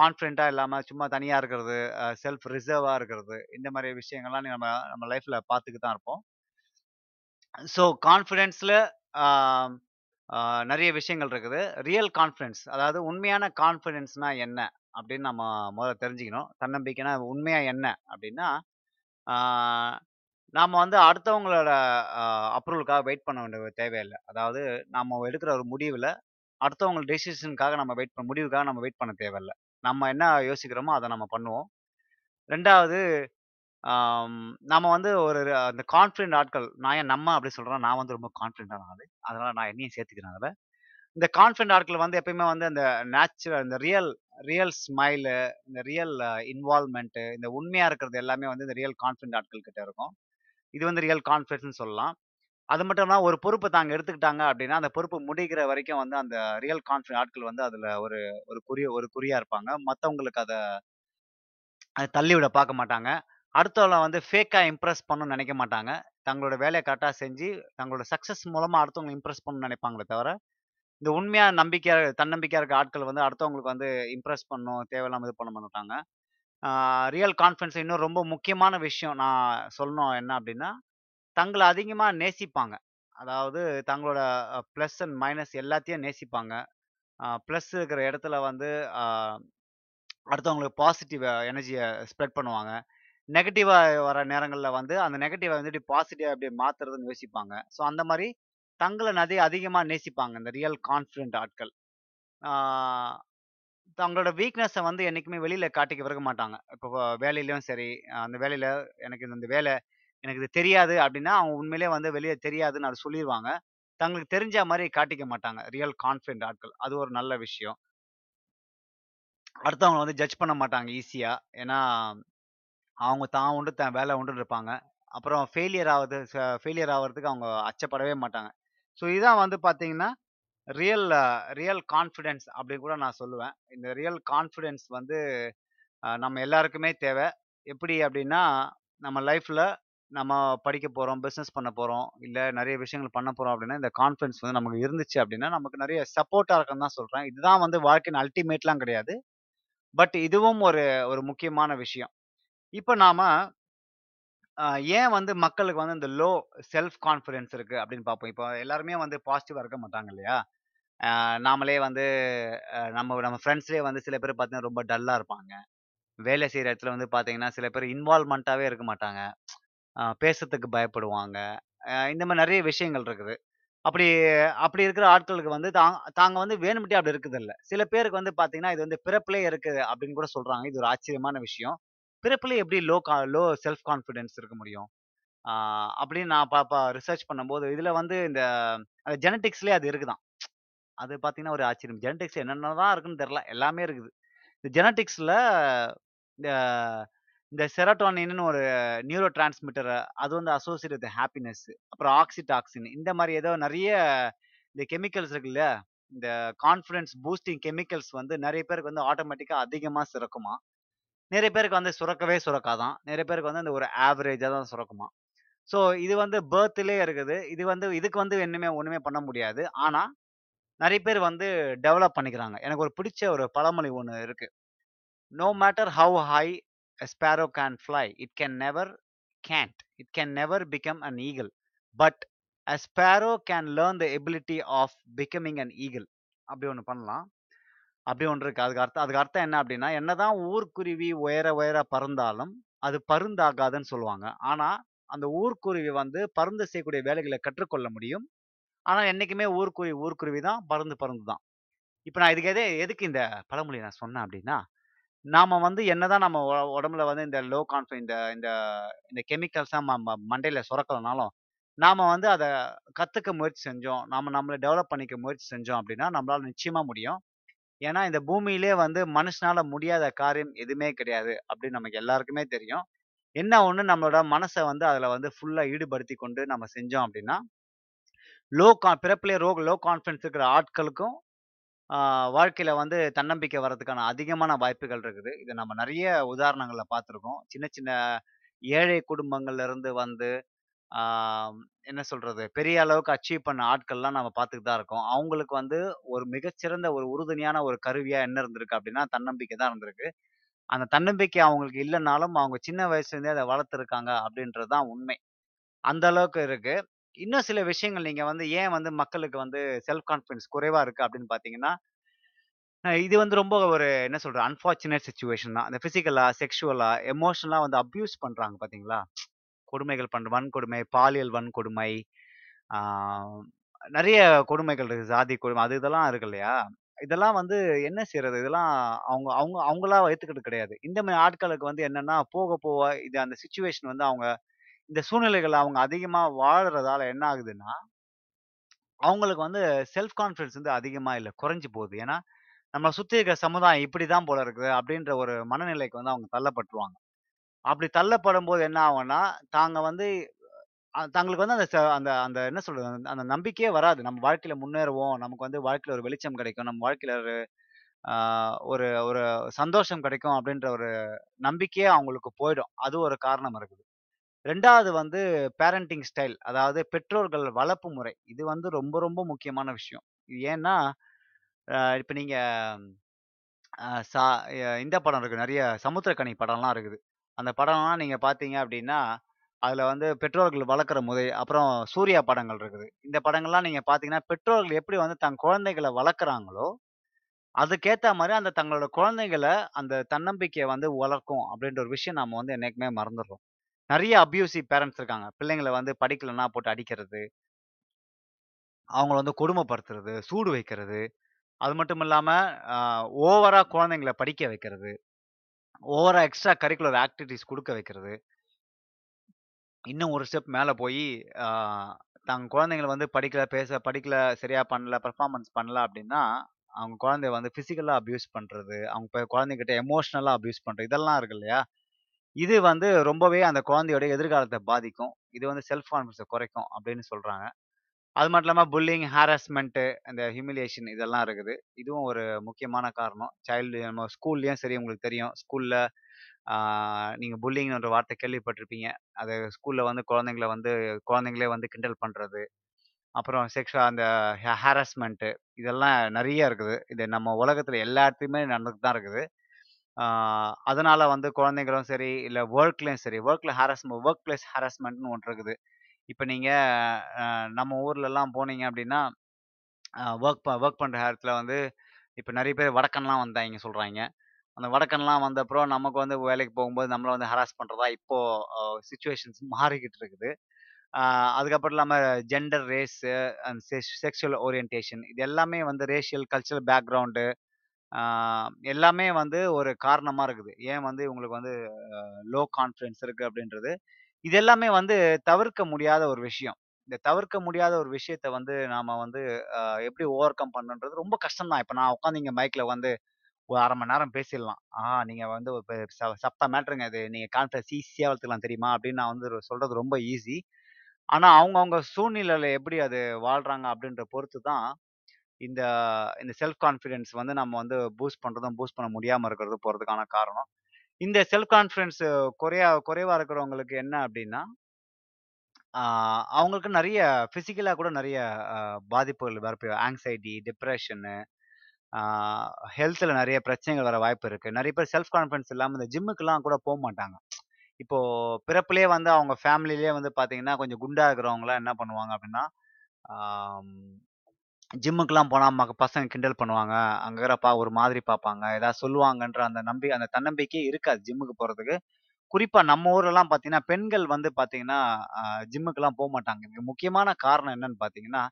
கான்ஃபிடென்ட்டா இல்லாம சும்மா தனியா இருக்கிறது, செல்ஃப் ரிசர்வா இருக்கிறது, இந்த மாதிரி விஷயங்கள்லாம் நம்ம நம்ம லைஃப்ல பார்த்துக்கு தான் இருப்போம். ஸோ கான்ஃபிடென்ஸில் நிறைய விஷயங்கள் இருக்குது. ரியல் கான்ஃபிடென்ஸ், அதாவது உண்மையான கான்ஃபிடென்ஸ்னா என்ன அப்படின்னு நம்ம முதல்ல தெரிஞ்சுக்கணும். தன்னம்பிக்கைனா உண்மையா என்ன அப்படின்னா, ஆஹ் நாம வந்து அடுத்தவங்களோட அப்ரூவலுக்காக வெயிட் பண்ண வேண்டிய தேவையில்லை. அதாவது நாம எடுக்கிற ஒரு முடிவில் அடுத்தவங்க டெசிஷனுக்காக நம்ம வெயிட் பண்ண முடிவுக்காக நம்ம வெயிட் பண்ண தேவையில்லை. நம்ம என்ன யோசிக்கிறோமோ அதை நம்ம பண்ணுவோம். ரெண்டாவது, ஆம், நம்ம வந்து ஒரு ர- அந்த கான்ஃபிடென்ட் ஆட்கள், நான் ஏன் நம்ம அப்படி சொல்றேன், நான் வந்து ரொம்ப கான்ஃபிடென்டான ஆளு, அதனால நான் என்னையும் சேர்த்துக்கிறேன் அதில். இந்த கான்ஃபிடென்ட் ஆட்கள் வந்து எப்பயுமே வந்து அந்த நேச்சுரல், இந்த ரியல் ரியல் ஸ்மைலு, இந்த ரியல் இன்வால்மெண்ட்டு, இந்த உண்மையா இருக்கிறது எல்லாமே வந்து இந்த ரியல் கான்ஃபிடென்ட் ஆட்கள் கிட்ட இருக்கும். இது வந்து ரியல் கான்ஃபிடன்ஸ் சொல்லலாம். அது மட்டும் இல்லாமல் ஒரு பொறுப்பு தாங்க எடுத்துக்கிட்டாங்க அப்படின்னா அந்த பொறுப்பு முடிக்கிற வரைக்கும் வந்து அந்த ரியல் கான்ஃபிடன்ட் ஆட்கள் வந்து அதில் ஒரு ஒரு குறி ஒரு குறியா இருப்பாங்க. மற்றவங்களுக்கு அதை அதை தள்ளி விட பார்க்க மாட்டாங்க. அடுத்தவங்களை வந்து ஃபேக்காக இம்ப்ரெஸ் பண்ணணும்னு நினைக்க மாட்டாங்க. தங்களோட வேலையை கரெக்டாக செஞ்சு தங்களோட சக்ஸஸ் மூலமாக அடுத்தவங்களை இம்ப்ரெஸ் பண்ணணும்னு நினைப்பாங்களே தவிர, இந்த உண்மையாக நம்பிக்கையாக தன்னம்பிக்கையாக இருக்க ஆட்கள் வந்து அடுத்தவங்களுக்கு வந்து இம்ப்ரெஸ் பண்ணணும் தேவையில்லாம இது பண்ண மாட்டாங்க. ரியல் கான்ஃபிடன்ஸ் இன்னும் ரொம்ப முக்கியமான விஷயம் நான் சொல்லணும் என்ன அப்படின்னா, தங்களை அதிகமாக நேசிப்பாங்க. அதாவது தங்களோட ப்ளஸ் அண்ட் மைனஸ் எல்லாத்தையும் நேசிப்பாங்க. ப்ளஸ் இருக்கிற இடத்துல வந்து ஆஹ் அடுத்தவங்களுக்கு பாசிட்டிவ் எனர்ஜியை ஸ்ப்ரெட் பண்ணுவாங்க. நெகட்டிவாக வர நேரங்களில் வந்து அந்த நெகட்டிவை வந்துட்டு பாசிட்டிவாக எப்படி மாற்றுறதுன்னு யோசிப்பாங்க. ஸோ அந்த மாதிரி தங்களை நிறைய அதிகமாக நேசிப்பாங்க இந்த ரியல் கான்ஃபிடென்ட் ஆட்கள். ஆஹ் தங்களோட வீக்னஸை வந்து என்றைக்குமே வெளியில் காட்டிக்க விரும்ப மாட்டாங்க. இப்போ வேலையிலயும் சரி, அஹ் அந்த வேலையில் எனக்கு இந்த இந்த வேலை எனக்கு இது தெரியாது அப்படின்னா அவங்க உண்மையிலே வந்து வெளியே தெரியாதுன்னு அதை சொல்லிடுவாங்க. தங்களுக்கு தெரிஞ்ச மாதிரி காட்டிக்க மாட்டாங்க ரியல் கான்ஃபிடென்ட் ஆட்கள். அது ஒரு நல்ல விஷயம். அடுத்தவங்களை வந்து ஜட்ஜ் பண்ண மாட்டாங்க ஈஸியாக. ஏன்னா அவங்க தான் உண்டு தான் வேலை உண்டு இருப்பாங்க. அப்புறம் ஃபெயிலியர் ஆகுது ஃபெயிலியர் ஆகிறதுக்கு அவங்க அச்சப்படவே மாட்டாங்க. ஸோ இதான் வந்து பார்த்தீங்கன்னா ரியல் ரியல் கான்ஃபிடென்ஸ் அப்படின்னு கூட நான் சொல்லுவேன். இந்த ரியல் கான்ஃபிடென்ஸ் வந்து நம்ம எல்லாருக்குமே தேவை. எப்படி அப்படின்னா, நம்ம லைஃப்பில் நம்ம படிக்க போகிறோம், பிஸ்னஸ் பண்ண போகிறோம், இல்லை நிறைய விஷயங்கள் பண்ண போகிறோம் அப்படின்னா இந்த கான்ஃபிடென்ஸ் வந்து நமக்கு இருந்துச்சு அப்படின்னா நமக்கு நிறைய சப்போர்ட்டாக இருக்குன்னு தான் சொல்கிறேன். இதுதான் வந்து வாழ்க்கையின் அல்டிமேட்லாம் கிடையாது, பட் இதுவும் ஒரு ஒரு முக்கியமான விஷயம். இப்போ நாம் ஏன் வந்து மக்களுக்கு வந்து இந்த லோ செல்ஃப் கான்ஃபிடென்ஸ் இருக்குது அப்படின்னு பார்ப்போம். இப்போ எல்லாருமே வந்து பாசிட்டிவாக இருக்க மாட்டாங்க இல்லையா? நாமளே வந்து நம்ம நம்ம ஃப்ரெண்ட்ஸ்லேயே வந்து சில பேர் பார்த்தீங்கன்னா ரொம்ப டல்லாக இருப்பாங்க. வேலை செய்கிற இடத்துல வந்து பார்த்தீங்கன்னா சில பேர் இன்வால்மெண்ட்டாகவே இருக்க மாட்டாங்க, பேசுறதுக்கு பயப்படுவாங்க. இந்த மாதிரி நிறைய விஷயங்கள் இருக்குது. அப்படி அப்படி இருக்கிற ஆட்களுக்கு வந்து தாங்க தாங்க வந்து வேணும்ட்டே அப்படி இருக்குது இல்லை. சில பேருக்கு வந்து பார்த்தீங்கன்னா இது வந்து பிறப்பிலே இருக்குது அப்படின்னு கூட சொல்கிறாங்க. இது ஒரு ஆச்சரியமான விஷயம். பிறப்பிலே எப்படி லோ கா லோ செல்ஃப் கான்ஃபிடென்ஸ் இருக்க முடியும் அப்படின்னு நான் பாப்பா ரிசர்ச் பண்ணும்போது இதில் வந்து இந்த ஜெனட்டிக்ஸ்லேயே அது இருக்குதான். அது பார்த்தீங்கன்னா ஒரு ஆச்சரியம். ஜெனட்டிக்ஸ் என்னென்ன தான் இருக்குன்னு தெரில, எல்லாமே இருக்குது. இந்த ஜெனட்டிக்ஸில் இந்த இந்த செரோட்டோனின்னு ஒரு நியூரோ டிரான்ஸ்மிட்டர், அது வந்து அசோசியேட் வித் ஹாப்பினஸ். அப்புறம் ஆக்சிடாக்சின், இந்த மாதிரி ஏதோ நிறைய இந்த கெமிக்கல்ஸ் இருக்குல்ல, இந்த கான்ஃபிடென்ஸ் பூஸ்டிங் கெமிக்கல்ஸ் வந்து நிறைய பேருக்கு வந்து ஆட்டோமேட்டிக்காக அதிகமாக சுரக்குமா, நிறைய பேருக்கு வந்து சுரக்கவே சுரக்காதான், நிறைய பேருக்கு வந்து அந்த ஒரு ஆவரேஜாக தான் சுரக்குமா. ஸோ இது வந்து பேர்த்திலே இருக்குது. இது வந்து இதுக்கு வந்து இன்னுமே ஒன்றுமே பண்ண முடியாது. ஆனால் நிறைய பேர் வந்து டெவலப் பண்ணிக்கிறாங்க. எனக்கு ஒரு பிடிச்ச ஒரு பழமொழி ஒன்று இருக்குது, no matter how high a sparrow can fly, it can never can't it can never become an eagle, but a sparrow can learn the ability of becoming an eagle. அப்படி ஒன்று பண்ணலாம், அப்படி ஒன்று இருக்குது. அதுக்கு அர்த்தம் அதுக்கு அர்த்தம் என்ன அப்படின்னா, என்னதான் ஊர்க்குருவி உயர உயர பறந்தாலும் அது பருந்தாகாதுன்னு சொல்லுவாங்க. ஆனால் அந்த ஊர்க்குருவி வந்து பருந்து செய்யக்கூடிய வேலைகளை கற்றுக்கொள்ள முடியும். ஆனால் என்றைக்குமே ஊர்க்குருவி ஊர்க்குருவி தான், பருந்து பருந்து தான். இப்போ நான் இதுக்கு எதே எதுக்கு இந்த பழமொழி நான் சொன்னேன் அப்படின்னா, நாம் வந்து என்னதான் நம்ம உடம்புல வந்து இந்த லோ கான்ஃபிடென்ஸ் இந்த இந்த இந்த கெமிக்கல்ஸாக நம்ம மண்டையில் சுரக்கலனாலும் நாம் வந்து அதை கற்றுக்க முயற்சி செஞ்சோம், நாம் நம்மளை டெவலப் பண்ணிக்க முயற்சி செஞ்சோம் அப்படின்னா நம்மளால் நிச்சயமாக முடியும். ஏன்னா இந்த பூமியிலே வந்து மனுஷனால் முடியாத காரியம் எதுவுமே கிடையாது அப்படின்னு நமக்கு எல்லாருக்குமே தெரியும். என்ன ஒன்று, நம்மளோட மனசை வந்து அதில் வந்து ஃபுல்லாக ஈடுபடுத்தி கொண்டு நம்ம செஞ்சோம் அப்படின்னா லோ கான் பிறப்பிலே ரோ லோ கான்ஃபிடென்ஸ் இருக்கிற ஆட்களுக்கும் வாழ்க்கையில் வந்து தன்னம்பிக்கை வர்றதுக்கான அதிகமான வாய்ப்புகள் இருக்குது. இதை நம்ம நிறைய உதாரணங்களை பார்த்துருக்கோம். சின்ன சின்ன ஏழை குடும்பங்கள்லேருந்து வந்து என்ன சொல்கிறது, பெரிய அளவுக்கு அச்சீவ் பண்ண ஆட்கள்லாம் நம்ம பார்த்துக்கிட்டு தான் இருக்கோம். அவங்களுக்கு வந்து ஒரு மிகச்சிறந்த ஒரு உறுதுணையான ஒரு கருவியாக என்ன இருந்திருக்கு அப்படின்னா தன்னம்பிக்கை தான் இருந்திருக்கு. அந்த தன்னம்பிக்கை அவங்களுக்கு இல்லைனாலும் அவங்க சின்ன வயசுலேருந்தே அதை வளர்த்துருக்காங்க அப்படின்றது தான் உண்மை. அந்த அளவுக்கு இருக்குது. இன்னும் சில விஷயங்கள் நீங்கள் வந்து ஏன் வந்து மக்களுக்கு வந்து செல்ஃப் கான்ஃபிடென்ஸ் குறைவாக இருக்குது அப்படின்னு பார்த்தீங்கன்னா, இது வந்து ரொம்ப ஒரு என்ன சொல்கிற அன்ஃபார்ச்சுனேட் சுச்சுவேஷன் தான். இந்த ஃபிசிக்கலாக, செக்ஷுவலாக, எமோஷனலாக வந்து அப்யூஸ் பண்ணுறாங்க பார்த்தீங்களா, கொடுமைகள் பண்ணுற வன்கொடுமை, பாலியல் வன்கொடுமை, நிறைய கொடுமைகள் இருக்குது, ஜாதி கொடுமை, அது இதெல்லாம் இருக்கு இல்லையா. இதெல்லாம் வந்து என்ன செய்கிறது, இதெல்லாம் அவங்க அவங்க அவங்களா ஏற்றுக்கிட்டு கிடையாது. இந்த மாதிரி ஆட்களுக்கு வந்து என்னென்னா போக போக இது அந்த சுச்சுவேஷன் வந்து அவங்க இந்த சூழ்நிலைகள் அவங்க அதிகமாக வாழ்கிறதால என்ன ஆகுதுன்னா அவங்களுக்கு வந்து செல்ஃப் கான்ஃபிடென்ஸ் வந்து அதிகமாக இல்லை, குறைஞ்சி போகுது. ஏன்னா நம்ம சுற்றி இருக்கிற சமுதாயம் இப்படி தான் போல இருக்குது அப்படின்ற ஒரு மனநிலைக்கு வந்து அவங்க தள்ளப்பட்டுருவாங்க. அப்படி தள்ளப்படும் போது என்ன ஆகும்னா தாங்க வந்து தங்களுக்கு வந்து அந்த அந்த அந்த என்ன சொல்கிறது அந்த நம்பிக்கையே வராது. நம்ம வாழ்க்கையில் முன்னேறுவோம், நமக்கு வந்து வாழ்க்கையில் ஒரு வெளிச்சம் கிடைக்கும், நம்ம வாழ்க்கையில் ஒரு ஒரு ஒரு சந்தோஷம் கிடைக்கும் அப்படின்ற ஒரு நம்பிக்கையே அவங்களுக்கு போயிடும். அது ஒரு காரணம் இருக்குது. ரெண்டாவது வந்து பேரண்டிங் ஸ்டைல், அதாவது பெற்றோர்கள் வளர்ப்பு முறை. இது வந்து ரொம்ப ரொம்ப முக்கியமான விஷயம். ஏன்னா இப்போ நீங்கள் சா இந்த படம் இருக்குது, நிறைய சமுத்திரக்கனி படம்லாம் இருக்குது. அந்த படம்லாம் நீங்கள் பார்த்தீங்க அப்படின்னா அதில் வந்து பெற்றோர்கள் வளர்க்குற முறை, அப்புறம் சூர்யா படங்கள் இருக்குது. இந்த படங்கள்லாம் நீங்கள் பார்த்தீங்கன்னா பெற்றோர்கள் எப்படி வந்து தன் குழந்தைகளை வளர்க்குறாங்களோ அதுக்கேற்ற மாதிரி அந்த தங்களோட குழந்தைகளை அந்த தன்னம்பிக்கையை வந்து வளர்க்கும் அப்படின்ற ஒரு விஷயம் நம்ம வந்து என்றைக்குமே மறந்துடுறோம். நிறைய அப்யூசிவ் பேரண்ட்ஸ் இருக்காங்க, பிள்ளைங்களை வந்து படிக்கலைன்னா போட்டு அடிக்கிறது, அவங்கள வந்து கொடுமைப்படுத்துறது, சூடு வைக்கிறது. அது மட்டும் இல்லாமல் ஓவராக குழந்தைங்களை படிக்க வைக்கிறது, ஓவராக எக்ஸ்ட்ரா கரிக்குலர் ஆக்டிவிட்டிஸ் கொடுக்க வைக்கிறது. இன்னும் ஒரு ஸ்டெப் மேலே போய் தங்க குழந்தைங்களை வந்து படிக்கல பேச படிக்கல சரியாக பண்ணல பர்ஃபார்மன்ஸ் பண்ணல அப்படின்னா அவங்க குழந்தைய வந்து ஃபிசிக்கலாக அப்யூஸ் பண்ணுறது, அவங்க குழந்தைகிட்ட எமோஷ்னலாக அப்யூஸ் பண்ணுறது, இதெல்லாம் இருக்கு இல்லையா. இது வந்து ரொம்பவே அந்த குழந்தையோட எதிர்காலத்தை பாதிக்கும். இது வந்து செல்ஃப் கான்ஃபிடன்ஸை குறைக்கும் அப்படின்னு சொல்றாங்க. அது மட்டும் இல்லாமல் புல்லிங், ஹாரஸ்மெண்ட்டு, இந்த ஹியூமிலியேஷன் இதெல்லாம் இருக்குது. இதுவும் ஒரு முக்கியமான காரணம். சைல்டு நம்ம ஸ்கூல்லையும் சரி, உங்களுக்கு தெரியும் ஸ்கூலில் நீங்கள் புல்லிங்னு ஒரு வார்த்தை கேள்விப்பட்டிருப்பீங்க. அது ஸ்கூலில் வந்து குழந்தைங்கள வந்து குழந்தைங்களே வந்து கிண்டல் பண்ணுறது, அப்புறம் செக்ஷுவல் அந்த ஹாரஸ்மெண்ட்டு இதெல்லாம் நிறைய இருக்குது. இது நம்ம உலகத்தில் எல்லா இடத்துலையுமே நடந்துட்டு தான் இருக்குது. ஆஹ் அதனால வந்து குழந்தைங்களும் சரி, இல்லை ஒர்க்லேயும் சரி, ஒர்க்கில் ஹாரஸ்மெண்ட் ஒர்க் பிளேஸ் ஹாரஸ்மெண்ட்னு ஒன்று இருக்குது. இப்போ நீங்கள் நம்ம ஊர்லலாம் போனீங்க அப்படின்னா ஒர்க் ப ஒர்க் பண்ணுற இடத்துல வந்து இப்போ நிறைய பேர் வடக்கன்லாம் வந்தாங்க சொல்கிறாங்க. அந்த வடக்கன்லாம் வந்தப்புறம் நமக்கு வந்து வேலைக்கு போகும்போது நம்மளை வந்து ஹராஸ் பண்ணுறதா இப்போது சுச்சுவேஷன்ஸ் மாறிக்கிட்டு இருக்குது. அதுக்கப்புறம் இல்லாமல் gender, race and sexual orientation இது எல்லாமே வந்து ரேஷியல் கல்ச்சரல் பேக்ரவுண்டு எல்லாமே வந்து ஒரு காரணமாக இருக்குது ஏன் வந்து இவங்களுக்கு வந்து லோ கான்ஃபிடன்ஸ் இருக்குது அப்படின்றது. இது எல்லாமே வந்து தவிர்க்க முடியாத ஒரு விஷயம். இந்த தவிர்க்க முடியாத ஒரு விஷயத்த வந்து நாம வந்து எப்படி ஓவர் கம் பண்ணுன்றது ரொம்ப கஷ்டம் தான். இப்போ நான் உட்காந்து இங்கே மைக்ல வந்து ஒரு அரை மணி நேரம் பேசிடலாம், ஆஹ் நீங்க வந்து ஒரு சப்தா மேட்ருங்க, இது நீங்க கான்ஃபிடன்ஸ் ஈஸியாக வளர்த்துக்கலாம் தெரியுமா அப்படின்னு நான் வந்து சொல்றது ரொம்ப ஈஸி. ஆனா அவங்க அவங்க சூழ்நிலையில எப்படி அது வாழ்றாங்க அப்படின்ற பொறுத்து தான் இந்த இந்த செல்ஃப் கான்ஃபிடன்ஸ் வந்து நம்ம வந்து பூஸ்ட் பண்றதும் பூஸ்ட் பண்ண முடியாம இருக்கிறது போறதுக்கான காரணம். இந்த செல்ஃப் கான்ஃபிடன்ஸ் குறையா குறைவா இருக்கிறவங்களுக்கு என்ன அப்படின்னா ஆஹ் அவங்களுக்கு நிறைய பிசிக்கலா கூட நிறைய பாதிப்புகள் வரப்போ ஆங்ஸைட்டி, டிப்ரெஷனு, ஆஹ் ஹெல்த்ல நிறைய பிரச்சனைகள் வர வாய்ப்பு இருக்கு. நிறைய பேர் செல்ஃப் கான்ஃபிடன்ஸ் இல்லாம இந்த ஜிம்முக்குலாம் கூட போக மாட்டாங்க. இப்போ பிறப்புலேயே வந்து அவங்க ஃபேமிலிலேயே வந்து பாத்தீங்கன்னா கொஞ்சம் குண்டா இருக்கிறவங்களாம் என்ன பண்ணுவாங்க அப்படின்னா ஜிம்முக்குலாம் போனால் பசங்க கிண்டல் பண்ணுவாங்க, அங்கே இருக்கிறப்பா ஒரு மாதிரி பார்ப்பாங்க, ஏதாவது சொல்லுவாங்கன்ற அந்த நம்பி அந்த தன்னம்பிக்கையே இருக்காது ஜிம்முக்கு போகிறதுக்கு. குறிப்பாக நம்ம ஊரெல்லாம் பார்த்தீங்கன்னா பெண்கள் வந்து பார்த்தீங்கன்னா ஜிம்முக்குலாம் போக மாட்டாங்க. இதுக்கு முக்கியமான காரணம் என்னன்னு பார்த்தீங்கன்னா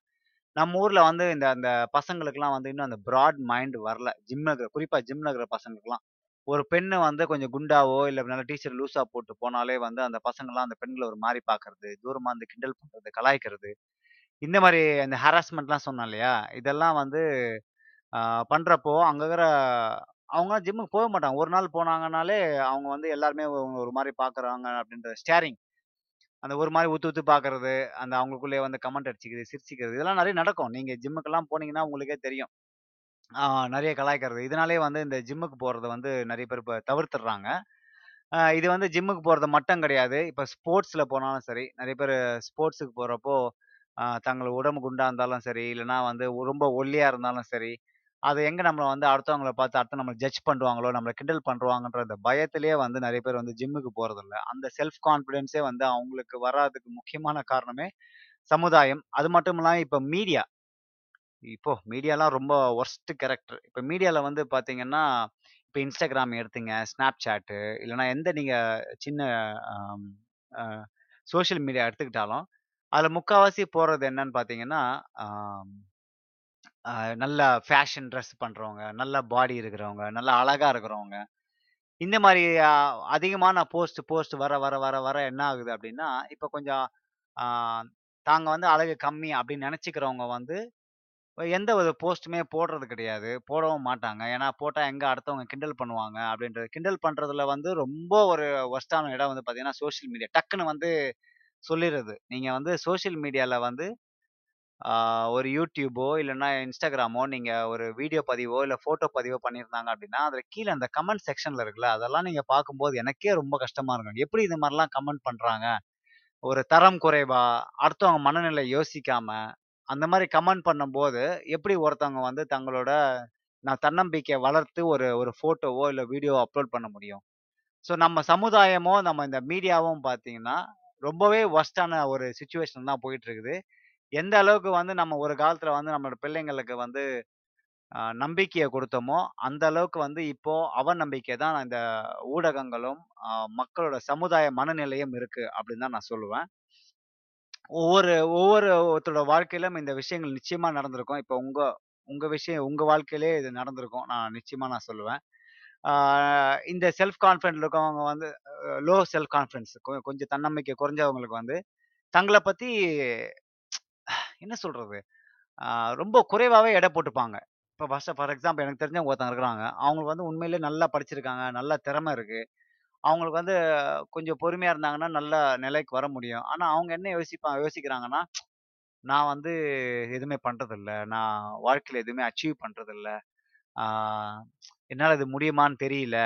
நம்ம ஊரில் வந்து இந்த அந்த பசங்களுக்குலாம் வந்து இன்னும் அந்த ப்ராட் மைண்டு வரல. ஜிம் நகர குறிப்பாக ஜிம் நகர பசங்களுக்குலாம் ஒரு பெண்ணு வந்து கொஞ்சம் குண்டாவோ இல்லை நல்ல டீச்சர் லூஸாக போட்டு போனாலே வந்து அந்த பசங்கள்லாம் அந்த பெண்களை ஒரு மாதிரி பார்க்கறது, தூரமாக அந்த கிண்டல் பண்ணுறது, கலாய்க்கிறது, இந்த மாதிரி அந்த ஹராஸ்மெண்ட்லாம் சொன்னோம் இல்லையா, இதெல்லாம் வந்து பண்ணுறப்போ அங்கே இருக்கிற அவங்களாம் ஜிம்முக்கு போக மாட்டாங்க. ஒரு நாள் போனாங்கனாலே அவங்க வந்து எல்லாருமே ஒரு மாதிரி பார்க்குறாங்க அப்படின்ற ஸ்டேரிங், அந்த ஒரு மாதிரி ஊத்து ஊத்து பார்க்குறது, அந்த அவங்களுக்குள்ளேயே வந்து கமெண்ட் அடிச்சிக்கிறது, சிரிச்சிக்கிறது இதெல்லாம் நிறைய நடக்கும். நீங்கள் ஜிம்முக்கெல்லாம் போனீங்கன்னா உங்களுக்கே தெரியும் நிறைய கலாய்க்கிறது. இதனாலே வந்து இந்த ஜிம்முக்கு போகிறது வந்து நிறைய பேர் இப்போ தவிர்த்துடுறாங்க. இது வந்து ஜிம்முக்கு போகிறது மட்டும் கிடையாது. இப்போ ஸ்போர்ட்ஸில் போனாலும் சரி, நிறைய பேர் ஸ்போர்ட்ஸுக்கு போகிறப்போ தங்கள் உடம்பு குண்டாக இருந்தாலும் சரி, இல்லைனா வந்து ரொம்ப ஒல்லியாக இருந்தாலும் சரி, அது எங்கே நம்மளை வந்து அடுத்தவங்களை பார்த்து அடுத்து நம்மளை ஜட்ஜ் பண்ணுவாங்களோ, நம்மளை கிண்டல் பண்ணுவாங்கன்ற அந்த பயத்திலேயே வந்து நிறைய பேர் வந்து ஜிம்முக்கு போகிறதில்ல. அந்த செல்ஃப் கான்ஃபிடென்ஸே வந்து அவங்களுக்கு வராதுக்கு முக்கியமான காரணமே சமுதாயம். அது மட்டும் இல்லாமல் இப்போ மீடியா, இப்போ மீடியாலாம் ரொம்ப ஒர்ஸ்ட் கேரக்டர். இப்போ மீடியாவில் வந்து பார்த்தீங்கன்னா இப்போ இன்ஸ்டாகிராம் எடுத்துங்க, ஸ்னாப் சாட்டு, இல்லைனா எந்த நீங்கள் சின்ன சோஷியல் மீடியா எடுத்துக்கிட்டாலும் அதில் முக்கால்வாசி போகிறது என்னன்னு பார்த்தீங்கன்னா நல்லா ஃபேஷன் ட்ரெஸ் பண்ணுறவங்க, நல்ல பாடி இருக்கிறவங்க, நல்லா அழகாக இருக்கிறவங்க, இந்த மாதிரி அதிகமான போஸ்ட் போஸ்ட் வர வர வர வர என்ன ஆகுது அப்படின்னா இப்போ கொஞ்சம் தாங்க வந்து அழகு கம்மி அப்படின்னு நினச்சிக்கிறவங்க வந்து எந்த ஒரு போஸ்ட்டுமே போடுறது கிடையாது, போடவும் மாட்டாங்க. ஏன்னா போட்டால் எங்கே அடுத்தவங்க கிண்டல் பண்ணுவாங்க அப்படின்றது. கிண்டல் பண்ணுறதுல வந்து ரொம்ப ஒரு ஒஸ்டான இடம் வந்து பார்த்தீங்கன்னா சோஷியல் மீடியா டக்குன்னு வந்து சொல்லிடுறது. நீங்கள் வந்து சோஷியல் மீடியாவில் வந்து ஒரு யூடியூபோ இல்லைன்னா இன்ஸ்டாகிராமோ நீங்கள் ஒரு வீடியோ பதிவோ இல்லை ஃபோட்டோ பதிவோ பண்ணியிருந்தாங்க அப்படின்னா அதில் கீழே அந்த கமெண்ட் செக்ஷனில் இருக்குல்ல, அதெல்லாம் நீங்கள் பார்க்கும்போது எனக்கே ரொம்ப கஷ்டமாக இருக்கும். எப்படி இது மாதிரிலாம் கமெண்ட் பண்ணுறாங்க, ஒரு தரம் குறைவா, அடுத்தவங்க மனநிலை யோசிக்காம அந்த மாதிரி கமெண்ட் பண்ணும்போது எப்படி ஒருத்தவங்க வந்து தங்களோட நான் தன்னம்பிக்கையை வளர்த்து ஒரு ஒரு ஃபோட்டோவோ இல்லை வீடியோவோ அப்லோட் பண்ண முடியும். ஸோ நம்ம சமுதாயமோ நம்ம இந்த மீடியாவும் பார்த்தீங்கன்னா ரொம்பவே ஒஸ்டான ஒரு சுச்சுவேஷன் தான் போயிட்டு இருக்குது. எந்த அளவுக்கு வந்து நம்ம ஒரு காலத்துல வந்து நம்மளோட பிள்ளைங்களுக்கு வந்து நம்பிக்கையை கொடுத்தோமோ அந்த அளவுக்கு வந்து இப்போ அவ நம்பிக்கை தான் இந்த ஊடகங்களும் மக்களோட சமுதாய மனநிலையும் இருக்கு அப்படின்னு தான் நான் சொல்லுவேன். ஒவ்வொரு ஒவ்வொரு ஒருத்தோட வாழ்க்கையிலும் இந்த விஷயங்கள் நிச்சயமா நடந்திருக்கும். இப்போ உங்க உங்க விஷயம் உங்க வாழ்க்கையிலே இது நடந்திருக்கும் நான் நிச்சயமா நான் சொல்லுவேன். இந்த செல்ஃப் கான்ஃபிடென்ட் இருக்கவங்க வந்து லோ செல்ஃப் கான்ஃபிடன்ஸ் கொஞ்சம் தன்னம்பிக்கை குறைஞ்சவங்களுக்கு வந்து தங்களை பற்றி என்ன சொல்கிறது ரொம்ப குறைவாகவே எடை போட்டுப்பாங்க. இப்போ ஃபஸ்ட்டு ஃபார் எக்ஸாம்பிள் எனக்கு தெரிஞ்சவங்க ஒருத்தங்க இருக்கிறாங்க, அவங்களுக்கு வந்து உண்மையிலே நல்லா படிச்சிருக்காங்க, நல்ல திறமை இருக்குது, அவங்களுக்கு வந்து கொஞ்சம் பொறுமையா இருந்தாங்கன்னா நல்ல நிலைக்கு வர முடியும். ஆனா அவங்க என்ன யோசிப்பா யோசிக்கிறாங்கன்னா, நான் வந்து எதுவுமே பண்றது இல்ல, நான் வாழ்க்கையில எதுவுமே அச்சீவ் பண்றது இல்ல, ஆஹ் என்னால இது முடியுமான்னு தெரியல,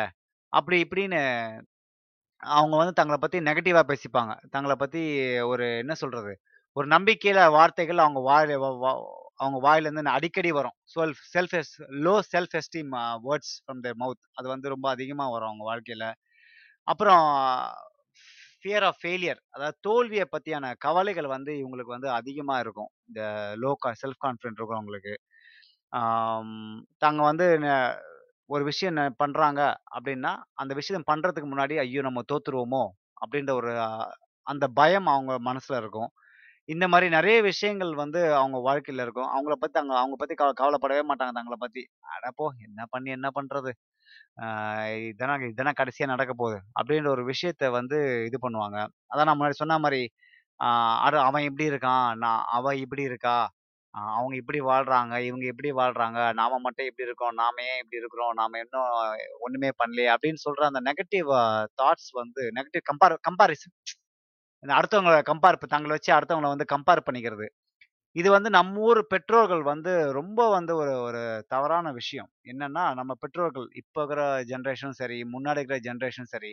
அப்படி இப்படின்னு அவங்க வந்து தங்களை பத்தி நெகட்டிவா பேசிப்பாங்க. தங்களை பத்தி ஒரு என்ன சொல்றது, ஒரு நம்பிக்கையில வார்த்தைகள் அவங்க வாயில வ- வ- அவங்க வாயில இருந்து அடிக்கடி வரும். Self self low self esteem words from their mouth, அது வந்து ரொம்ப அதிகமா வரும் அவங்க வாழ்க்கையில. அப்புறம் ஃபியர் ஆஃப் ஃபெயிலியர், அதாவது தோல்வியை பத்தியான கவலைகள் வந்து இவங்களுக்கு வந்து அதிகமா இருக்கும். இந்த லோ செல்ஃப் கான்ஃபிடென்ட் இருக்கும் அவங்களுக்கு. ஆம், தாங்க வந்து ந- ஒரு விஷயம் ந- பண்றாங்க அப்படின்னா, அந்த விஷயம் பண்றதுக்கு முன்னாடி ஐயோ நம்ம தோத்துருவோமோ அப்படின்ற ஒரு ஆ, அந்த பயம் அவங்க மனசுல இருக்கும். இந்த மாதிரி நிறைய விஷயங்கள் வந்து அவங்க வாழ்க்கையில இருக்கும். அவங்கள பத்தி அவங்க அவங்க பத்தி கவ- கவலைப்படவே மாட்டாங்க. தங்களை பத்தி அடப்போ என்ன பண்ணி என்ன பண்றது, ஆஹ் இதான இதான கடைசியா நடக்க போகுது அப்படின்ற ஒரு விஷயத்த வந்து இது பண்ணுவாங்க. அதான் நான் முன்னாடி சொன்ன மாதிரி, ஆஹ் அட அவன் இப்படி இருக்கான், நான் அவ இப்படி இருக்கா, ஆஹ் அவங்க இப்படி வாழ்றாங்க, இவங்க இப்படி வாழ்றாங்க, நாம மட்டும் இப்படி இருக்கோம், நாம ஏன் இப்படி இருக்கிறோம், நாம இன்னும் ஒண்ணுமே பண்ணலையே அப்படின்னு சொல்ற அந்த நெகட்டிவ் தாட்ஸ் வந்து, நெகட்டிவ் கம்பார் கம்பாரிசன், இந்த அடுத்தவங்களை கம்பேர், தங்களை வச்சு அடுத்தவங்களை வந்து கம்பேர் பண்ணிக்கிறது, இது வந்து நம்ம ஊர் பெற்றோர்கள் வந்து ரொம்ப வந்து ஒரு ஒரு தவறான விஷயம். என்னன்னா, நம்ம பெற்றோர்கள் இப்போ இருக்கிற ஜென்ரேஷனும் சரி, முன்னாடி இருக்கிற ஜென்ரேஷனும் சரி,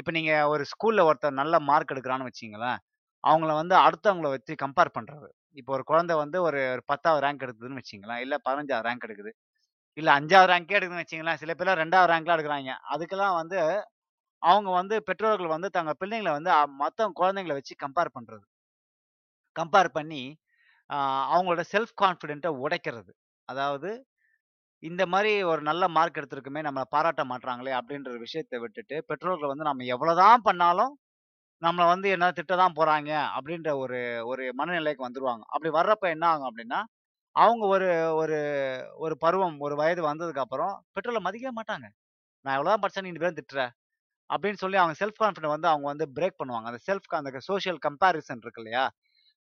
இப்போ நீங்க ஒரு ஸ்கூல்ல ஒருத்தர் நல்ல மார்க் எடுக்கிறான்னு வச்சிங்களேன், அவங்கள வந்து அடுத்தவங்கள வச்சு கம்பேர் பண்றது. இப்போ ஒரு குழந்தை வந்து ஒரு ஒரு பத்தாவது ரேங்க் எடுக்குதுன்னு வச்சிங்களேன், இல்ல பதினஞ்சாவது ரேங்க் எடுக்குது, இல்ல அஞ்சாவது ரேங்கே எடுக்குதுன்னு வச்சிங்களேன், சில பேர்லாம் ரெண்டாவது ரேங்க்லாம் எடுக்கிறாங்க. அதுக்கெல்லாம் வந்து அவங்க வந்து பெற்றோர்கள் வந்து தங்க பிள்ளைங்களை வந்து அ- மத்த குழந்தைங்களை வச்சு கம்பேர் பண்றது, கம்பேர் பண்ணி ஆஹ் அவங்களோட செல்ஃப் கான்ஃபிடென்ட்டை உடைக்கிறது. அதாவது இந்த மாதிரி ஒரு நல்ல மார்க் எடுத்திருக்குமே, நம்ம பாராட்ட மாட்றாங்களே அப்படின்ற ஒரு விஷயத்தை விட்டுட்டு, பெற்றோர்கள் வந்து நம்ம எவ்வளவுதான் பண்ணாலும் நம்மளை வந்து என்ன திட்ட தான் போறாங்க அப்படின்ற ஒரு ஒரு மனநிலைக்கு வந்துருவாங்க. அப்படி வர்றப்ப என்ன ஆகும் அப்படின்னா, அவங்க ஒரு ஒரு ஒரு பருவம், ஒரு வயது வந்ததுக்கு அப்புறம் பெற்றோர்களை மதிக்கவே மாட்டாங்க. நான் எவ்வளவுதான் படிச்சேன், நீ பேரும் திட்டுற அப்படின்னு சொல்லி அவங்க செல்ஃப் கான்ஃபிடன்ட் வந்து அவங்க வந்து பிரேக் பண்ணுவாங்க. அந்த செல்ஃப் அந்த சோஷியல் கம்பேரிசன் இருக்கு இல்லையா,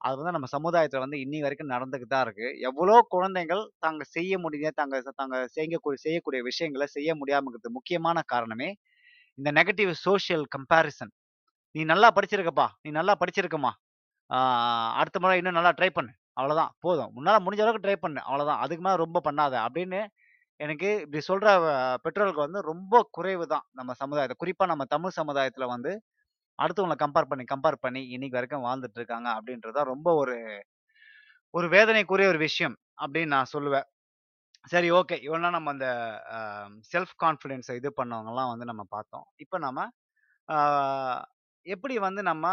அது வந்து நம்ம சமுதாயத்துல வந்து இன்னி வரைக்கும் நடந்துக்கு தான் இருக்கு. எவ்வளோ குழந்தைகள் தாங்க செய்ய முடிய தாங்க தாங்க செய்யக்கூடிய செய்யக்கூடிய விஷயங்களை செய்ய முடியாம இருக்கிறது முக்கியமான காரணமே இந்த நெகட்டிவ் சோஷியல் கம்பேரிசன். நீ நல்லா படிச்சிருக்கப்பா, நீ நல்லா படிச்சிருக்கமா, ஆஹ் அடுத்த முறை இன்னும் நல்லா ட்ரை பண்ணு, அவ்வளவுதான் போதும், முன்னால முடிஞ்ச அளவுக்கு ட்ரை பண்ணு, அவ்வளவுதான், அதுக்கு மேல ரொம்ப பண்ணாத அப்படின்னு எனக்கு இப்படி சொல்ற அஹ், பெற்றோர்களுக்கு வந்து ரொம்ப குறைவு தான் நம்ம சமுதாயத்தை. குறிப்பா நம்ம தமிழ் சமுதாயத்துல வந்து அடுத்தவங்களை கம்பேர் பண்ணி கம்பேர் பண்ணி இன்னைக்கு வரைக்கும் வாழ்ந்துட்டு இருக்காங்க அப்படின்றத ரொம்ப ஒரு ஒரு வேதனைக்குரிய ஒரு விஷயம் அப்படின்னு நான் சொல்லுவேன். சரி, ஓகே, இவ்வளோ நம்ம அந்த செல்ஃப் கான்ஃபிடென்ஸை இது பண்ணவங்கலாம் வந்து நம்ம பார்த்தோம். இப்போ நம்ம அஹ், எப்படி வந்து நம்ம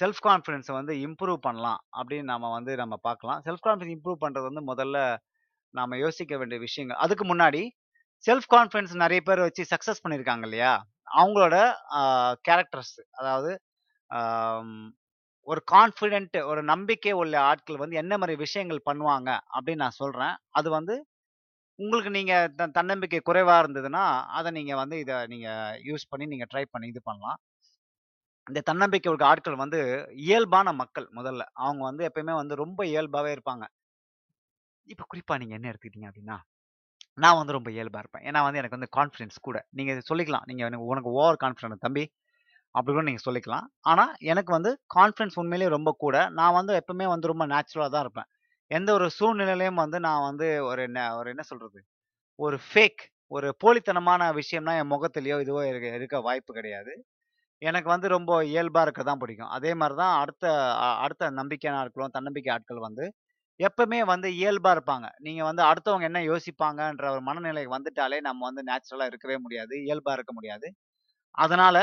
செல்ஃப் கான்ஃபிடென்ஸை வந்து இம்ப்ரூவ் பண்ணலாம் அப்படின்னு நம்ம வந்து நம்ம பார்க்கலாம். செல்ஃப் கான்ஃபிடன்ஸ் இம்ப்ரூவ் பண்ணுறது வந்து முதல்ல நாம யோசிக்க வேண்டிய விஷயங்கள். அதுக்கு முன்னாடி செல்ஃப் கான்ஃபிடன்ஸ் நிறைய பேர் வச்சு சக்ஸஸ் பண்ணியிருக்காங்க இல்லையா, அவங்களோட கேரக்டர்ஸ், அதாவது ஆம், ஒரு கான்ஃபிடென்ட், ஒரு நம்பிக்கை உள்ள ஆட்கள் வந்து என்ன மாதிரி விஷயங்கள் பண்ணுவாங்க அப்படின்னு நான் சொல்றேன். அது வந்து உங்களுக்கு நீங்க த- தன்னம்பிக்கை குறைவா இருந்ததுன்னா அதை நீங்க வந்து இதை நீங்க யூஸ் பண்ணி நீங்க ட்ரை பண்ணி இது பண்ணலாம். இந்த தன்னம்பிக்கை உள்ள ஆட்கள் வந்து இயல்பான மக்கள். முதல்ல அவங்க வந்து எப்பயுமே வந்து ரொம்ப இயல்பாவே இருப்பாங்க. இப்ப குறிப்பா நீங்க என்ன எடுத்துக்கிட்டீங்க அப்படின்னா, நான் வந்து ரொம்ப இயல்பா இருப்பேன், ஏன்னா வந்து எனக்கு வந்து கான்ஃபிடன்ஸ் கூட. நீங்க இதை சொல்லிக்கலாம், நீங்க எனக்கு உனக்கு ஓவர் கான்ஃபிடன்ட் தம்பி அப்படி கூட நீங்க சொல்லிக்கலாம். ஆனா எனக்கு வந்து கான்ஃபிடன்ஸ் உண்மையிலேயே ரொம்ப கூட. நான் வந்து எப்பவுமே வந்து ரொம்ப நேச்சுரலா தான் இருப்பேன். எந்த ஒரு சூழ்நிலையிலையும் வந்து நான் வந்து ஒரு என்ன ஒரு என்ன சொல்றது, ஒரு ஃபேக், ஒரு போலித்தனமான விஷயம்னா என் முகத்திலயோ இதுவோ இருக்க இருக்க வாய்ப்பு கிடையாது. எனக்கு வந்து ரொம்ப இயல்பா இருக்க தான் பிடிக்கும். அதே மாதிரி தான் அடுத்த அ- அடுத்த நம்பிக்கையான ஆட்களும் தன்னம்பிக்கை ஆட்கள் வந்து எப்பவுமே வந்து இயல்பா இருப்பாங்க. நீங்க வந்து அடுத்தவங்க என்ன யோசிப்பாங்கன்ற ஒரு மனநிலை வந்துட்டாலே நம்ம வந்து நேச்சுரலா இருக்கவே முடியாது, இயல்பா இருக்க முடியாது. அதனால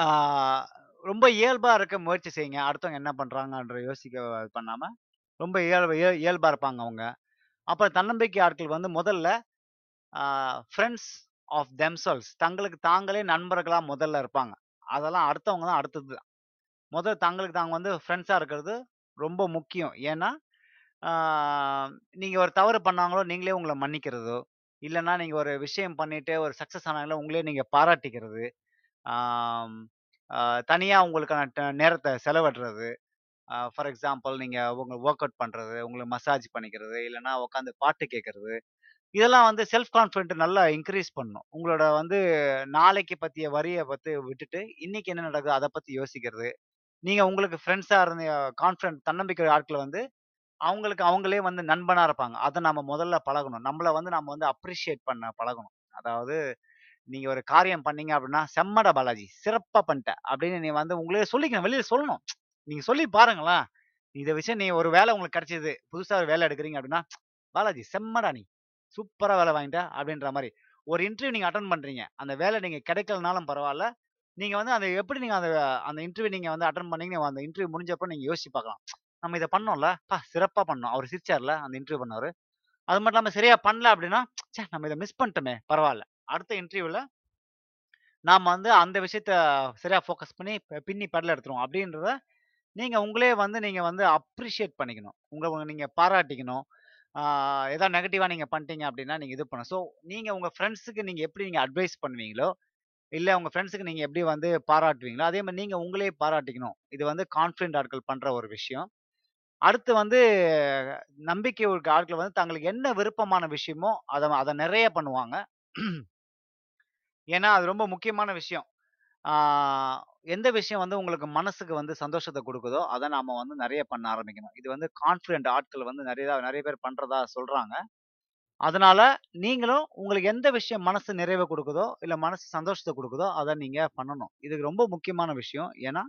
ஆஹ் ரொம்ப இயல்பா இருக்க முயற்சி செய்யுங்க. அடுத்தவங்க என்ன பண்றாங்கன்ற யோசிக்க வ- பண்ணாம ரொம்ப இயல்பு இயல்- இயல்பா இருப்பாங்க அவங்க. அப்புறம் தன்னம்பிக்கை ஆட்கள் வந்து முதல்ல ஃப்ரெண்ட்ஸ் ஆஃப் தெம்செல்ஸ், தங்களுக்கு தாங்களே நண்பர்களா முதல்ல இருப்பாங்க. அதெல்லாம் அடுத்தவங்க தான் அடுத்தது. முதல்ல தங்களுக்கு தாங்க வந்து ஃப்ரெண்ட்ஸா இருக்கிறது ரொம்ப முக்கியம். ஏன்னா ஆஹ் நீங்க ஒரு தவறு பண்ணாங்களோ நீங்களே உங்களை மன்னிக்கிறதோ, இல்லைன்னா நீங்க ஒரு விஷயம் பண்ணிட்டு ஒரு சக்சஸ் ஆனாங்களோ உங்களே நீங்க பாராட்டிக்கிறது, ஆம், ஆஹ் தனியா உங்களுக்கான ட- நேரத்தை செலவிடுறது. ஃபார் எக்ஸாம்பிள், நீங்க உங்க ஒர்க் அவுட் பண்றது, உங்களுக்கு மசாஜ் பண்ணிக்கிறது, இல்லைன்னா உட்காந்து பாட்டு கேட்கறது, இதெல்லாம் வந்து செல்ஃப் கான்ஃபிடென்ட் நல்லா இன்க்ரீஸ் பண்ணும். உங்களோட வந்து நாளைக்கு பற்றிய வரியை பற்றி விட்டுட்டு இன்னைக்கு என்ன நடக்குது அதை பற்றி யோசிக்கிறது. நீங்கள் உங்களுக்கு ஃப்ரெண்ட்ஸாக இருந்த கான்ஃபிடென்ட் தன்னம்பிக்கை ஆட்களை வந்து அவங்களுக்கு அவங்களே வந்து நண்பனாக இருப்பாங்க. அதை நம்ம முதல்ல பழகணும். நம்மளை வந்து நம்ம வந்து அப்ரிஷியேட் பண்ண பழகணும். அதாவது நீங்கள் ஒரு காரியம் பண்ணீங்க அப்படின்னா செம்மடா பாலாஜி சிறப்பாக பண்ணிட்ட அப்படின்னு நீ வந்து உங்களே சொல்லிக்கணும், வெளியில் சொல்லணும். நீங்கள் சொல்லி பாருங்களேன், இதை விஷயம் நீ ஒரு வேலை உங்களுக்கு கிடைச்சது, புதுசாக ஒரு வேலை எடுக்கிறீங்க அப்படின்னா பாலாஜி செம்மடா நீ சூப்பராக வேலை வாங்கிட்டா அப்படின்ற மாதிரி. ஒரு இன்டர்வியூ நீங்கள் அட்டன் பண்ணுறீங்க, அந்த வேலை நீங்கள் கிடைக்கலனாலும் பரவாயில்ல, நீங்கள் வந்து அதை எப்படி நீங்கள் அந்த அந்த இன்டர்வியூ நீங்கள் வந்து அட்டன் பண்ணீங்கன்னா அந்த இன்டர்வியூ முடிஞ்சப்போ நீங்கள் யோசிச்சு பார்க்கலாம், நம்ம இதை பண்ணோம்ல பா சிறப்பாக பண்ணோம், அவர் சிரிச்சார்ல அந்த இன்டர்வியூ பண்ணவர், அது மட்டும் இல்லாமல் சரியாக பண்ணல அப்படின்னா சே நம்ம இதை மிஸ் பண்ணிட்டோமே பரவாயில்ல, அடுத்த இன்டர்வியூவில் நாம் வந்து அந்த விஷயத்த சரியாக ஃபோக்கஸ் பண்ணி பின்னி பெடல எடுத்துருவோம் அப்படின்றத நீங்கள் உங்களே வந்து நீங்கள் வந்து அப்ரிஷியேட் பண்ணிக்கணும். உங்களை நீங்கள் பாராட்டிக்கணும். ஏதாவது நெகட்டிவாக நீங்கள் பண்ணிட்டீங்க அப்படின்னா நீங்கள் இது பண்ணணும். ஸோ நீங்கள் உங்கள் ஃப்ரெண்ட்ஸுக்கு நீங்கள் எப்படி நீங்கள் அட்வைஸ் பண்ணுவீங்களோ இல்லை உங்கள் ஃப்ரெண்ட்ஸுக்கு நீங்கள் எப்படி வந்து பாராட்டுவீங்களோ அதே மாதிரி நீங்கள் உங்களே பாராட்டிக்கணும். இது வந்து கான்ஃபிடென்ட் ஆட்கள் பண்ணுற ஒரு விஷயம். அடுத்து வந்து நம்பிக்கை உள்ள ஆட்கள் வந்து தங்களுக்கு என்ன விருப்பமான விஷயமோ அதை அதை நிறைய பண்ணுவாங்க. ஏன்னா அது ரொம்ப முக்கியமான விஷயம். எந்த விஷயம் வந்து உங்களுக்கு மனசுக்கு வந்து சந்தோஷத்தை கொடுக்குதோ அதை நாம் வந்து நிறைய பண்ண ஆரம்பிக்கணும். இது வந்து கான்ஃபிடென்ட் ஆட்கள் வந்து நிறைய நிறைய பேர் பண்ணுறதா சொல்கிறாங்க. அதனால நீங்களும் உங்களுக்கு எந்த விஷயம் மனசு நிறைவை கொடுக்குதோ இல்லை மனசு சந்தோஷத்தை கொடுக்குதோ அதை நீங்கள் பண்ணணும். இது ரொம்ப முக்கியமான விஷயம். ஏன்னா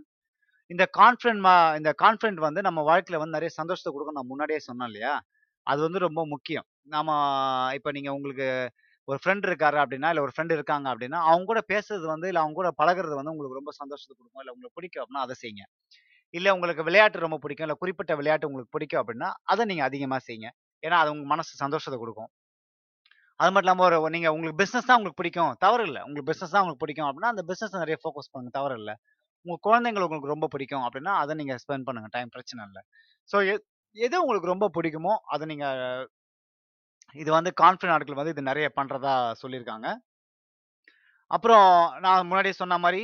இந்த கான்ஃபிடென்ட் இந்த கான்ஃபிடென்ட் வந்து நம்ம வாழ்க்கையில் வந்து நிறைய சந்தோஷத்தை கொடுக்கும். நான் முன்னாடியே சொன்னேன் இல்லையா, அது வந்து ரொம்ப முக்கியம். நாம் இப்போ நீங்கள் உங்களுக்கு ஒரு ஃப்ரெண்ட் இருக்காரு அப்படின்னா இல்லை ஒரு ஃப்ரெண்டு இருக்காங்க அப்படின்னா அவங்க கூட பேசுறது வந்து இல்லை அவங்க கூட பழகிறது வந்து உங்களுக்கு ரொம்ப சந்தோஷத்தை கொடுக்கும். இல்லை உங்களுக்கு பிடிக்கும் அப்படின்னா அதை செய்யுங்க. இல்லை உங்களுக்கு விளையாட்டு ரொம்ப பிடிக்கும், இல்லை குறிப்பிட்ட விளையாட்டு உங்களுக்கு பிடிக்கும் அப்படின்னா அதை நீங்கள் அதிகமாக செய்யுங்க. ஏன்னா அது உங்கள் மனசு சந்தோஷத்தை கொடுக்கும். அது மட்டும் இல்லாமல் ஒரு நீங்கள் உங்களுக்கு பிஸ்னஸ் தான் உங்களுக்கு பிடிக்கும், தவறு இல்லை. உங்களுக்கு பிஸ்னஸ் தான் உங்களுக்கு பிடிக்கும் அப்படின்னா அந்த பிஸ்னஸ் நிறைய ஃபோக்கஸ் பண்ணுங்க, தவறு இல்லை. உங்கள் குழந்தைங்க உங்களுக்கு ரொம்ப பிடிக்கும் அப்படின்னா அதை நீங்கள் ஸ்பெண்ட் பண்ணுங்கள் டைம், பிரச்சனை இல்லை. ஸோ எது உங்களுக்கு ரொம்ப பிடிக்குமோ அதை நீங்கள், இது வந்து கான்ஃபிடென்ட் ஆட்கள் வந்து இது நிறைய பண்ணுறதா சொல்லியிருக்காங்க. அப்புறம் நான் முன்னாடியே சொன்ன மாதிரி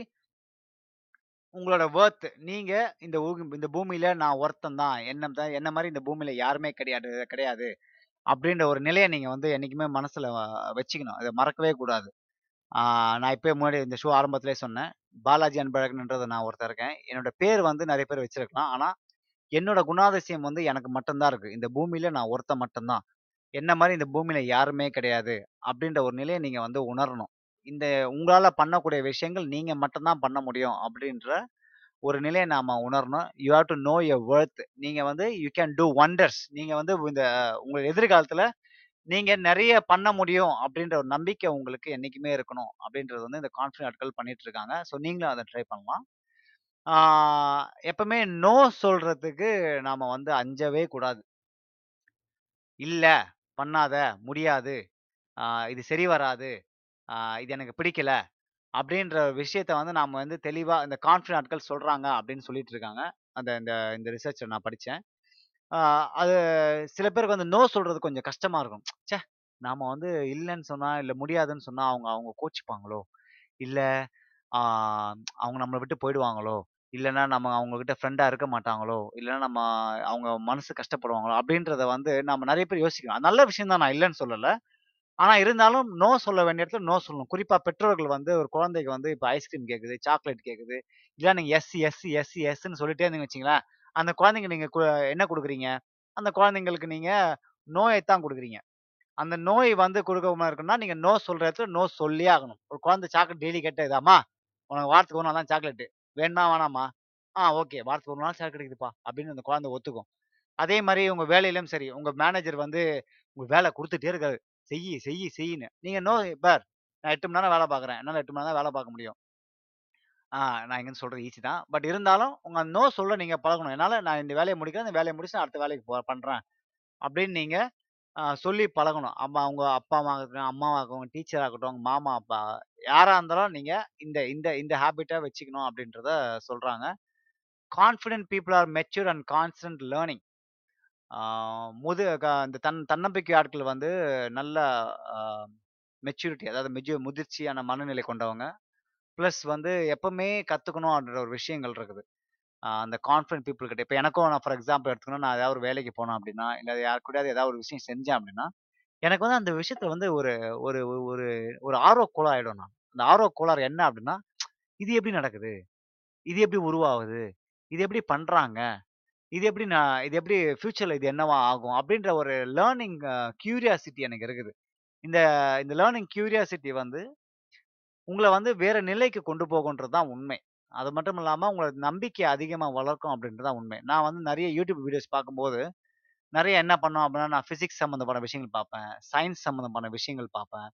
உங்களோட ஒர்த், நீங்கள் இந்த இந்த பூமியில் நான் ஒருத்தன் தான், என்ன தான் என்ன மாதிரி இந்த பூமியில் யாருமே கிடையாது கிடையாது அப்படின்ற ஒரு நிலையை நீங்கள் வந்து என்றைக்குமே மனசில் வச்சுக்கணும். இதை மறக்கவே கூடாது. நான் இப்போ முன்னாடி இந்த ஷோ ஆரம்பத்திலே சொன்னேன், பாலாஜி அன்பழகன்ன்றது நான் ஒருத்தர் இருக்கேன். என்னோட பேர் வந்து நிறைய பேர் வச்சுருக்கலாம், ஆனால் என்னோட குணாதிசயம் வந்து எனக்கு மட்டும்தான் இருக்குது. இந்த பூமியில் நான் ஒருத்தன் மட்டும்தான், என்ன மாதிரி இந்த பூமியில் யாருமே கிடையாது அப்படின்ற ஒரு நிலையை நீங்கள் வந்து உணரணும். இந்த உங்களால் பண்ணக்கூடிய விஷயங்கள் நீங்கள் மட்டும்தான் பண்ண முடியும் அப்படின்ற ஒரு நிலையை நாம் உணரணும். You have to know your worth. நீங்கள் வந்து யூ கேன் டூ ஒண்டர்ஸ். நீங்கள் வந்து இந்த உங்கள் எதிர்காலத்தில் நீங்கள் நிறைய பண்ண முடியும் அப்படின்ற ஒரு நம்பிக்கை உங்களுக்கு என்றைக்குமே இருக்கணும் அப்படின்றது வந்து இந்த கான்ஃபிடென்ட் ஆட்கள் பண்ணிட்டு இருக்காங்க. ஸோ நீங்களும் அதை ட்ரை பண்ணலாம். எப்பவுமே நோ சொல்கிறதுக்கு நாம் வந்து அஞ்சவே கூடாது. இல்லை பண்ணாத, முடியாது, இது சரி வராது, இது எனக்கு பிடிக்கல அப்படின்ற விஷயத்த வந்து நாம் வந்து தெளிவாக இந்த கான்ஃபிடென்ட் ஆட்கள் சொல்கிறாங்க அப்படின்னு சொல்லிட்டு இருக்காங்க. அந்த இந்த இந்த ரிசர்ச்சை நான் படித்தேன். அது சில பேருக்கு வந்து நோ சொல்கிறது கொஞ்சம் கஷ்டமாக இருக்கும். சே நாம் வந்து இல்லைன்னு சொன்னால் இல்லை முடியாதுன்னு சொன்னால் அவங்க அவங்க கோச்சிப்பாங்களோ, இல்லை அவங்க நம்மளை விட்டு போயிடுவாங்களோ, இல்லைன்னா நம்ம அவங்கக்கிட்ட ஃப்ரெண்டாக இருக்க மாட்டாங்களோ, இல்லைன்னா நம்ம அவங்க மனசு கஷ்டப்படுவாங்களோ அப்படின்றத வந்து நம்ம நிறைய பேர் யோசிக்கணும். அது நல்ல விஷயம் தான், நான் இல்லைன்னு சொல்லலை. ஆனால் இருந்தாலும் நோ சொல்ல வேண்டிய இடத்துல நோ சொல்லணும். குறிப்பாக பெற்றோர்கள் வந்து ஒரு குழந்தைக்கு வந்து இப்போ ஐஸ்கிரீம் கேட்குது, சாக்லேட் கேட்குது, இல்லை நீங்கள் எஸ் எஸ் எஸ் எஸ்ன்னு சொல்லிட்டே இருந்தீங்க வச்சிங்களேன், அந்த குழந்தைங்க நீங்கள் என்ன கொடுக்குறீங்க? அந்த குழந்தைங்களுக்கு நீங்கள் நோயை தான் கொடுக்குறீங்க. அந்த நோய் வந்து கொடுக்காம இருக்குன்னா நீங்கள் நோ சொல்கிற இடத்துல நோ சொல்லியே ஆகணும். ஒரு குழந்தை சாக்லேட் டெய்லி கேட்டால் இதாம்மா உனக்கு வாரத்துக்கு ஒன்றா தான் சாக்லேட்டு வேணா வேணாமா, ஆ ஓகே வாரத்துக்கு ஒரு நாள் சேர் கிடைக்குதுப்பா அப்படின்னு அந்த குழந்தை ஒத்துக்கும். அதே மாதிரி உங்கள் வேலையிலும் சரி, உங்கள் மேனேஜர் வந்து உங்கள் வேலை கொடுத்துட்டே இருக்காரு, செய்யி செய்யி செய்யின்னு நீங்கள் நோ பார், நான் எட்டு மணி நேரம் வேலை பார்க்குறேன், என்னால் எட்டு மணி நேரம் தான் வேலை பார்க்க முடியும், ஆ நான் எங்கன்னு சொல்கிறது ஈஸி தான், பட் இருந்தாலும் உங்கள் நோ சொல்ல நீங்கள் பழகணும். என்னால் நான் இந்த வேலையை முடிக்கிறேன், இந்த வேலையை முடிச்சு நான் அடுத்த வேலைக்கு போ பண்ணுறேன் அப்படின்னு நீங்கள் சொல்லி பழகணும். அம்மா அவங்க அப்பா அம்மா இருக்கட்டும், அம்மாவாகட்டும், டீச்சர் ஆகட்டும், மாமா அப்பா யாராக இருந்தாலும் நீங்கள் இந்த இந்த இந்த ஹேபிட்டை வச்சுக்கணும் அப்படின்றத சொல்கிறாங்க. Confident people are mature and constant learning. முது இந்த தன் தன்னம்பிக்கை ஆட்கள் வந்து நல்ல மெச்சூரிட்டி, அதாவது மெஜு முதிர்ச்சியான மனநிலை கொண்டவங்க. ப்ளஸ் வந்து எப்பவுமே கற்றுக்கணும் அப்படின்ற ஒரு விஷயங்கள் இருக்குது அந்த கான்ஃபிடென்ட் பீப்புள் கிட்ட. இப்போ எனக்கும் நான் ஃபார் எக்ஸாம்பிள் எடுத்துக்கணும், நான் ஏதாவது ஒரு வேலைக்கு போனேன் அப்படின்னா இல்லை யாருக்கூடாது ஏதாவது ஒரு விஷயம் செஞ்சேன் அப்படின்னா எனக்கு வந்து அந்த விஷயத்துல வந்து ஒரு ஒரு ஒரு ஒரு ஆர்வ கோளாறு ஆயிடும். நான் அந்த ஆர்வ கோளாறு என்ன அப்படின்னா, இது எப்படி நடக்குது, இது எப்படி உருவாகுது, இது எப்படி பண்றாங்க, இது எப்படி நான் இது எப்படி ஃபியூச்சர்ல இது என்னவா ஆகும் அப்படின்ற ஒரு லேர்னிங் கியூரியாசிட்டி எனக்கு இருக்குது. இந்த இந்த லேர்னிங் கியூரியாசிட்டி வந்து உங்களை வந்து வேற நிலைக்கு கொண்டு போகுன்றது தான் உண்மை. அது மட்டும் இல்லாமல் உங்களோட நம்பிக்கை அதிகமாக வளர்க்கும் அப்படின்றது தான் உண்மை. நான் வந்து நிறைய யூடியூப் வீடியோஸ் பார்க்கும்போது நிறைய என்ன பண்ணோம் அப்படின்னா, நான் ஃபிசிக்ஸ் சம்மந்தமான விஷயங்கள் பார்ப்பேன், சயின்ஸ் சம்மந்தமான விஷயங்கள் பார்ப்பேன்,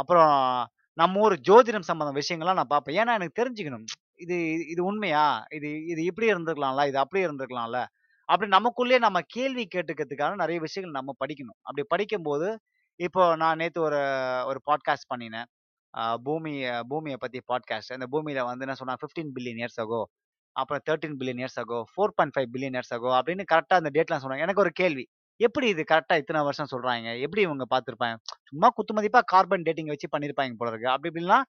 அப்புறம் நம்ம ஊர் ஜோதிடம் சம்மந்த விஷயங்கள்லாம் நான் பார்ப்பேன். ஏன்னா எனக்கு தெரிஞ்சுக்கணும், இது இது உண்மையா, இது இது இப்படி இருந்திருக்கலாம்ல, இது அப்படியே இருந்திருக்கலாம்ல அப்படி நமக்குள்ளேயே நம்ம கேள்வி கேட்டுக்கிறதுக்கான நிறைய விஷயங்கள் நம்ம படிக்கணும். அப்படி படிக்கும்போது இப்போ நான் நேற்று ஒரு ஒரு பாட்காஸ்ட் பண்ணினேன், ஆஹ் பூமி பூமியை பற்றி பாட்காஸ்ட். அந்த பூமியில் வந்து என்ன சொன்னால், ஃபிஃப்டீன் பில்லியன் இயர்ஸ் ஆகோ, அப்புறம் thirteen billion years ago, four point five billion years ago அப்படின்னு கரெக்டாக அந்த டேட்லாம் சொன்னாங்க. எனக்கு ஒரு கேள்வி, எப்படி இது கரெக்டாக இத்தனை வருஷம் சொல்கிறாங்க, எப்படி இவங்க பார்த்துருப்பாங்க, சும்மா குத்துமதிப்பாக கார்பன் டேட்டிங் வச்சு பண்ணியிருப்பாங்க போல இருக்கு அப்படி இப்படிலாம்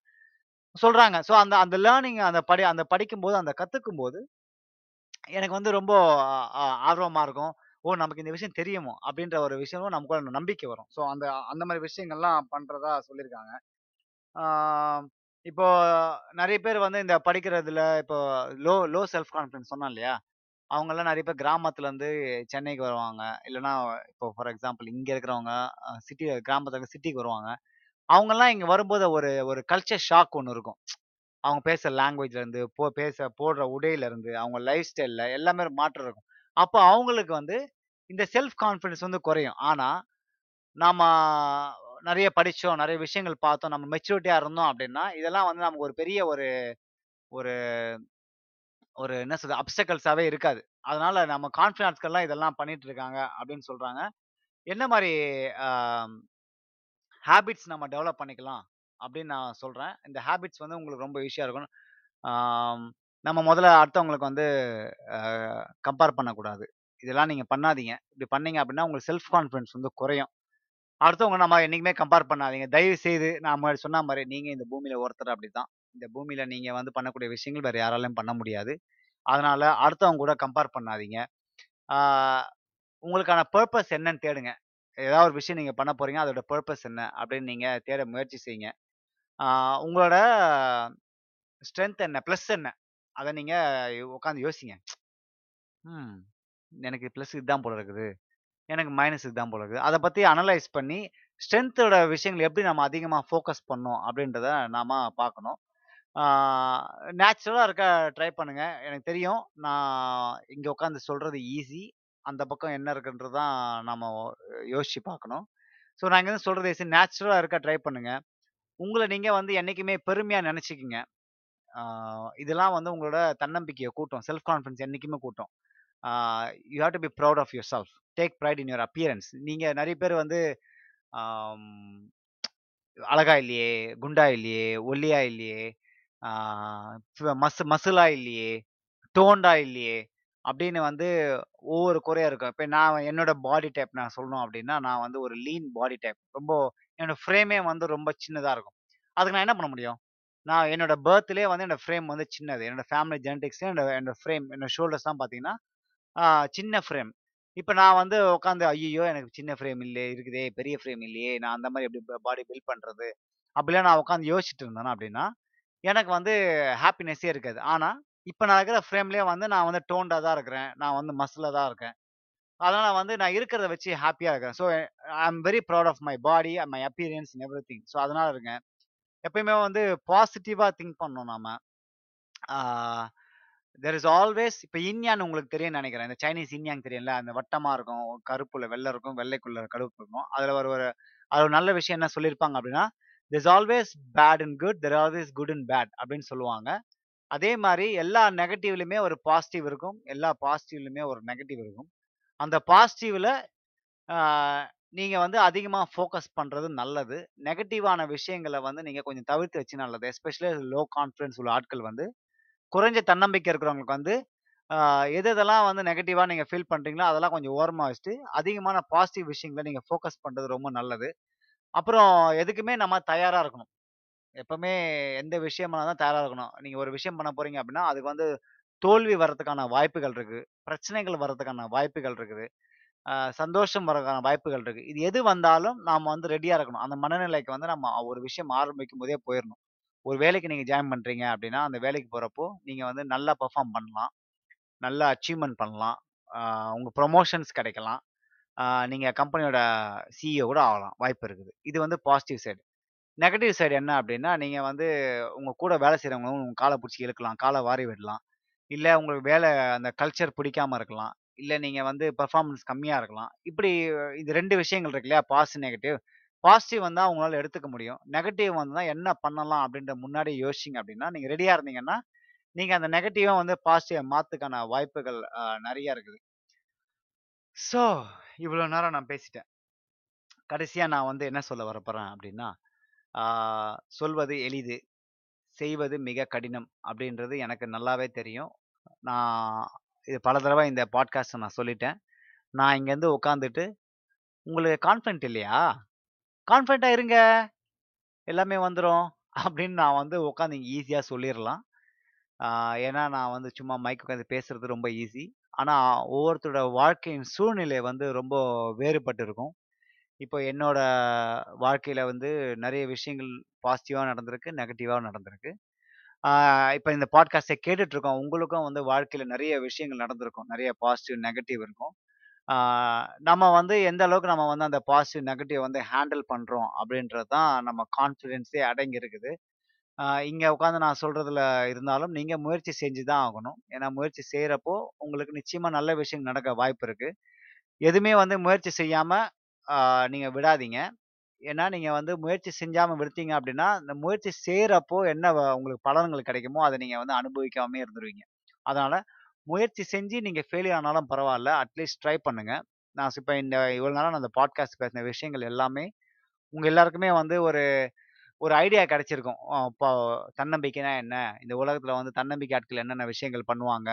சொல்கிறாங்க. ஸோ அந்த அந்த லேர்னிங் அந்த படி அந்த படிக்கும்போது அந்த கற்றுக்கும் போது எனக்கு வந்து ரொம்ப ஆர்வமாக இருக்கும். ஓ, நமக்கு இந்த விஷயம் தெரியுமோ அப்படின்ற ஒரு விஷயமும் நமக்கு நம்பிக்கை வரும். ஸோ அந்த அந்த மாதிரி விஷயங்கள்லாம் பண்ணுறதா சொல்லியிருக்காங்க. ஆஹ் இப்போ நிறைய பேர் வந்து இந்த படிக்கிறதுல இப்போ லோ லோ செல்ஃப் கான்ஃபிடன்ஸ் சொன்னா இல்லையா, அவங்கெல்லாம் நிறைய பேர் கிராமத்துல இருந்து சென்னைக்கு வருவாங்க. இல்லைன்னா இப்போ ஃபார் எக்ஸாம்பிள் இங்க இருக்கிறவங்க சிட்டி கிராமத்துல சிட்டிக்கு வருவாங்க. அவங்கெல்லாம் இங்க வரும்போது ஒரு ஒரு கல்ச்சர் ஷாக் ஒன்று இருக்கும். அவங்க பேசுற லாங்குவேஜ்ல இருந்து போ பேச போடுற உடையில இருந்து அவங்க லைஃப் ஸ்டைல்ல எல்லாமே மாற்றம் இருக்கும். அப்போ அவங்களுக்கு வந்து இந்த செல்ஃப் கான்ஃபிடன்ஸ் வந்து குறையும். ஆனா நாம நிறைய படித்தோம், நிறைய விஷயங்கள் பார்த்தோம், நம்ம மெச்சூரிட்டியாக இருந்தோம் அப்படின்னா இதெல்லாம் வந்து நமக்கு ஒரு பெரிய ஒரு ஒரு ஒரு என்ன சொல்றது அப்டக்கல்ஸாகவே இருக்காது. அதனால நம்ம கான்ஃபிடன்ஸ்கெல்லாம் இதெல்லாம் பண்ணிட்டு இருக்காங்க அப்படின்னு சொல்கிறாங்க. என்ன மாதிரி ஹேபிட்ஸ் நம்ம டெவலப் பண்ணிக்கலாம் அப்படின்னு நான் சொல்கிறேன். இந்த ஹேபிட்ஸ் வந்து உங்களுக்கு ரொம்ப ஈஸியாக இருக்கணும். நம்ம முதல்ல அடுத்தவங்களுக்கு வந்து கம்பேர் பண்ணக்கூடாது. இதெல்லாம் நீங்கள் பண்ணாதீங்க. இப்படி பண்ணீங்க அப்படின்னா உங்களுக்கு செல்ஃப் கான்ஃபிடன்ஸ் வந்து குறையும். அடுத்தவங்க நம்ம என்றைக்குமே கம்பேர் பண்ணாதீங்க. தயவு செய்து நாம சொன்ன மாதிரி நீங்கள் இந்த பூமியில் ஒருத்தர் அப்படி தான். இந்த பூமியில் நீங்கள் வந்து பண்ணக்கூடிய விஷயங்கள் வேறு யாராலையும் பண்ண முடியாது. அதனால் அடுத்தவங்க கூட கம்பேர் பண்ணாதீங்க. உங்களுக்கான பர்பஸ் என்னன்னு தேடுங்க. ஏதாவது ஒரு விஷயம் நீங்கள் பண்ண போகிறீங்க, அதோட பர்பஸ் என்ன அப்படின்னு நீங்கள் தேட முயற்சி செய்யுங்க. உங்களோட ஸ்ட்ரென்த் என்ன, ப்ளஸ் என்ன, அதை நீங்கள் உட்காந்து யோசிங்க. ம் எனக்கு ப்ளஸ் இதுதான் போல இருக்குது, எனக்கு மைனஸ் இதுதான் போல இருக்குது. அதை பற்றி அனலைஸ் பண்ணி ஸ்ட்ரென்த்தோட விஷயங்கள் எப்படி நம்ம அதிகமாக ஃபோக்கஸ் பண்ணோம் அப்படின்றத நாம் பார்க்கணும். நேச்சுரலாக இருக்க ட்ரை பண்ணுங்கள். எனக்கு தெரியும் நான் இங்கே உட்காந்து சொல்கிறது ஈஸி, அந்த பக்கம் என்ன இருக்குன்றது தான் நம்ம யோசித்து பார்க்கணும். ஸோ நான் இங்கேருந்து சொல்கிறது ஈஸி, நேச்சுரலாக இருக்க ட்ரை பண்ணுங்கள். உங்களை நீங்கள் வந்து என்றைக்குமே பெருமையாக நினச்சிக்கிங்க. இதெல்லாம் வந்து உங்களோட தன்னம்பிக்கையை கூட்டும், செல்ஃப் கான்ஃபிடன்ஸ் என்றைக்குமே கூட்டும். You have to be proud of yourself, take pride in your appearance. நீங்கள் நிறைய பேர் வந்து அழகா இல்லையே, குண்டா இல்லையே, ஒல்லியா இல்லையே, மசு மசுலா இல்லையே, டோண்டா இல்லையே அப்படின்னு வந்து ஒவ்வொரு குறையாக இருக்கும். இப்போ நான் என்னோட பாடி டைப் நான் சொல்லணும் அப்படின்னா, நான் வந்து ஒரு லீன் பாடி டைப். ரொம்ப என்னோடய ஃப்ரேமே வந்து ரொம்ப சின்னதாக இருக்கும். அதுக்கு நான் என்ன பண்ண முடியும்? நான் என்னோட பர்த்லேயே வந்து என்னோடய ஃப்ரேம் வந்து சின்னது. என்னோடய ஃபேமிலி ஜெனடிக்ஸ்லேயே என்னோட என்னோடய ஃப்ரேம், என்னோடய ஷோல்டர்ஸ்லாம் பார்த்தீங்கன்னா சின்ன ஃப்ரேம். இப்போ நான் வந்து உட்காந்து ஐயோ எனக்கு சின்ன ஃப்ரேம் இல்லையே இருக்குதே, பெரிய ஃப்ரேம் இல்லையே, நான் அந்த மாதிரி எப்படி பாடி பில்ட் பண்ணுறது அப்படிலாம் நான் உட்காந்து யோசிச்சுட்டு இருந்தேன்னா அப்படின்னா எனக்கு வந்து ஹாப்பினஸ்ஸே இருக்காது. ஆனால் இப்போ நான் இருக்கிற ஃப்ரேம்லேயே வந்து நான் வந்து டோண்டாக தான் இருக்கிறேன், நான் வந்து மசிலாக தான் இருக்கேன். அதனால் வந்து நான் இருக்கிறத வச்சு ஹாப்பியாக இருக்கிறேன். So I am very proud of my body, my appearance in everything. So அதனால் இருக்கேன். எப்பயுமே வந்து பாசிட்டிவாக திங்க் பண்ணோம் நாம. There is always. இப்போ இன்யான் உங்களுக்கு தெரியும்னு நினைக்கிறேன். இந்த சைனீஸ் இன்யான் தெரியும்ல, அந்த வட்டமாக இருக்கும், கருப்புல வெள்ளை இருக்கும், வெள்ளைக்குள்ள கருப்பு இருக்கும். அதில் ஒரு ஒரு அது நல்ல விஷயம் என்ன சொல்லியிருப்பாங்க அப்படின்னா, there is always bad and good, there always good and bad அப்படின்னு சொல்லுவாங்க. அதே மாதிரி எல்லா நெகட்டிவ்லையுமே ஒரு பாசிட்டிவ் இருக்கும், எல்லா பாசிட்டிவ்லையுமே ஒரு நெகட்டிவ் இருக்கும். அந்த பாசிட்டிவில் நீங்கள் வந்து அதிகமாக ஃபோக்கஸ் பண்ணுறது நல்லது. நெகட்டிவான விஷயங்களை வந்து நீங்கள் கொஞ்சம் தவிர்த்து வச்சு நல்லது. எஸ்பெஷலி லோ கான்ஃபிடன்ஸ் உள்ள ஆட்கள் வந்து, குறைஞ்ச தன்னம்பிக்கை இருக்கிறவங்களுக்கு வந்து எது எதெல்லாம் வந்து நெகட்டிவாக நீங்கள் ஃபீல் பண்ணுறீங்களோ அதெல்லாம் கொஞ்சம் ஓரமாக வச்சுட்டு அதிகமான பாசிட்டிவ் விஷயங்களை நீங்கள் ஃபோக்கஸ் பண்ணுறது ரொம்ப நல்லது. அப்புறம் எதுக்குமே நம்ம தயாராக இருக்கணும். எப்பவுமே எந்த விஷயமா தான் தயாராக இருக்கணும். நீங்கள் ஒரு விஷயம் பண்ண போகிறீங்க அப்படின்னா அதுக்கு வந்து தோல்வி வர்றதுக்கான வாய்ப்புகள் இருக்குது, பிரச்சனைகள் வர்றதுக்கான வாய்ப்புகள் இருக்குது. சந்தோஷம் வரக்கான வாய்ப்புகள் இருக்கு. இது எது வந்தாலும் நாம வந்து ரெடியா இருக்கணும். அந்த மனநிலைக்கு வந்து நம்ம ஒரு விஷயம் ஆரம்பிக்கும் போதே போயிடணும். ஒரு வேலைக்கு நீங்க ஜாயின் பண்றீங்க அப்படின்னா அந்த வேலைக்கு போறப்போ நீங்க வந்து நல்லா பெர்ஃபார்ம் பண்ணலாம், நல்லா அச்சீவ்மெண்ட் பண்ணலாம், ஆஹ் உங்க ப்ரொமோஷன்ஸ் கிடைக்கலாம், ஆஹ் நீங்க கம்பெனியோட சிஇஓ கூட ஆகலாம் வாய்ப்பு இருக்குது. இது வந்து பாசிட்டிவ் சைடு. நெகட்டிவ் சைடு என்ன அப்படின்னா நீங்க வந்து உங்க கூட வேலை செய்யறவங்களும் உங்க காலை பிடிச்சி இழுக்கலாம், காலை வாரி விடலாம், இல்லை உங்களுக்கு வேலை அந்த கல்ச்சர் பிடிக்காம இருக்கலாம், இல்லை நீங்கள் வந்து பெர்ஃபார்மன்ஸ் கம்மியாக இருக்கலாம். இப்படி இது ரெண்டு விஷயங்கள் இருக்கு இல்லையா, பாசிட்டிவ் நெகட்டிவ். பாசிட்டிவ் வந்தால் அவங்களால எடுத்துக்க முடியும், நெகட்டிவ் வந்தால் என்ன பண்ணலாம் அப்படின்ற முன்னாடி யோசிச்சிங்க அப்படின்னா நீங்கள் ரெடியாக இருந்தீங்கன்னா நீங்கள் அந்த நெகட்டிவாக வந்து பாசிட்டிவாக மாற்றுக்கான வாய்ப்புகள் நிறையா இருக்குது. ஸோ இவ்வளோ நேரம் நான் பேசிட்டேன். கடைசியாக நான் வந்து என்ன சொல்ல வரப்போகிறேன் அப்படின்னா, சொல்வது எளிது, செய்வது மிக கடினம் அப்படின்றது எனக்கு நல்லாவே தெரியும். நான் இது பல தடவை இந்த பாட்காஸ்ட்டை நான் சொல்லிட்டேன். நான் இங்கேருந்து உட்காந்துட்டு உங்களுக்கு கான்ஃபிடென்ட் இல்லையா, கான்ஃபிடென்ட்டாக இருங்க எல்லாமே வந்துடும் அப்படின்னு நான் வந்து உட்காந்து இங்கே ஈஸியாக சொல்லிடலாம். ஏன்னா நான் வந்து சும்மா மைக் உட்காந்து பேசுகிறது ரொம்ப ஈஸி. ஆனால் ஒவ்வொருத்தரோட வாழ்க்கையின் சூழ்நிலை வந்து ரொம்ப வேறுபட்டு இருக்கும். இப்போ என்னோட வாழ்க்கையில் வந்து நிறைய விஷயங்கள் பாசிட்டிவாக நடந்திருக்கு, நெகட்டிவாக நடந்திருக்கு. இப்போ இந்த பாட்காஸ்ட்டை கேட்டுட்ருக்கோம், உங்களுக்கும் வந்து வாழ்க்கையில் நிறைய விஷயங்கள் நடந்திருக்கும், நிறைய பாசிட்டிவ் நெகட்டிவ் இருக்கும். நம்ம வந்து எந்த அளவுக்கு நம்ம வந்து அந்த பாசிட்டிவ் நெகட்டிவ் வந்து ஹேண்டில் பண்ணுறோம் அப்படின்றது தான் நம்ம கான்ஃபிடென்ஸே அடங்கி இருக்குது. இங்கே உட்காந்து நான் சொல்கிறதுல இருந்தாலும் நீங்கள் முயற்சி செஞ்சு தான் ஆகணும். ஏன்னா முயற்சி செய்கிறப்போ உங்களுக்கு நிச்சயமாக நல்ல விஷயங்கள் நடக்க வாய்ப்பு இருக்குது. எதுவுமே வந்து முயற்சி செய்யாமல் நீங்கள் விடாதீங்க. ஏன்னா நீங்கள் வந்து முயற்சி செஞ்சாமல் விடுத்தீங்க அப்படின்னா இந்த முயற்சி செய்கிறப்போ என்ன உங்களுக்கு பலன்கள் கிடைக்குமோ அதை நீங்கள் வந்து அனுபவிக்காமே இருந்துருவீங்க. அதனால் முயற்சி செஞ்சு நீங்கள் ஃபெயிலியர் ஆனாலும் பரவாயில்ல, அட்லீஸ்ட் ட்ரை பண்ணுங்கள். நான் இப்போ இந்த இவ்வளோ நாளாக நான் அந்த பாட்காஸ்ட் பேசின விஷயங்கள் எல்லாமே உங்கள் எல்லாருக்குமே வந்து ஒரு ஒரு ஐடியா கிடைச்சிருக்கும். இப்போ தன்னம்பிக்கைனா என்ன, இந்த உலகத்தில் வந்து தன்னம்பிக்கை ஆட்கள் என்னென்ன விஷயங்கள் பண்ணுவாங்க,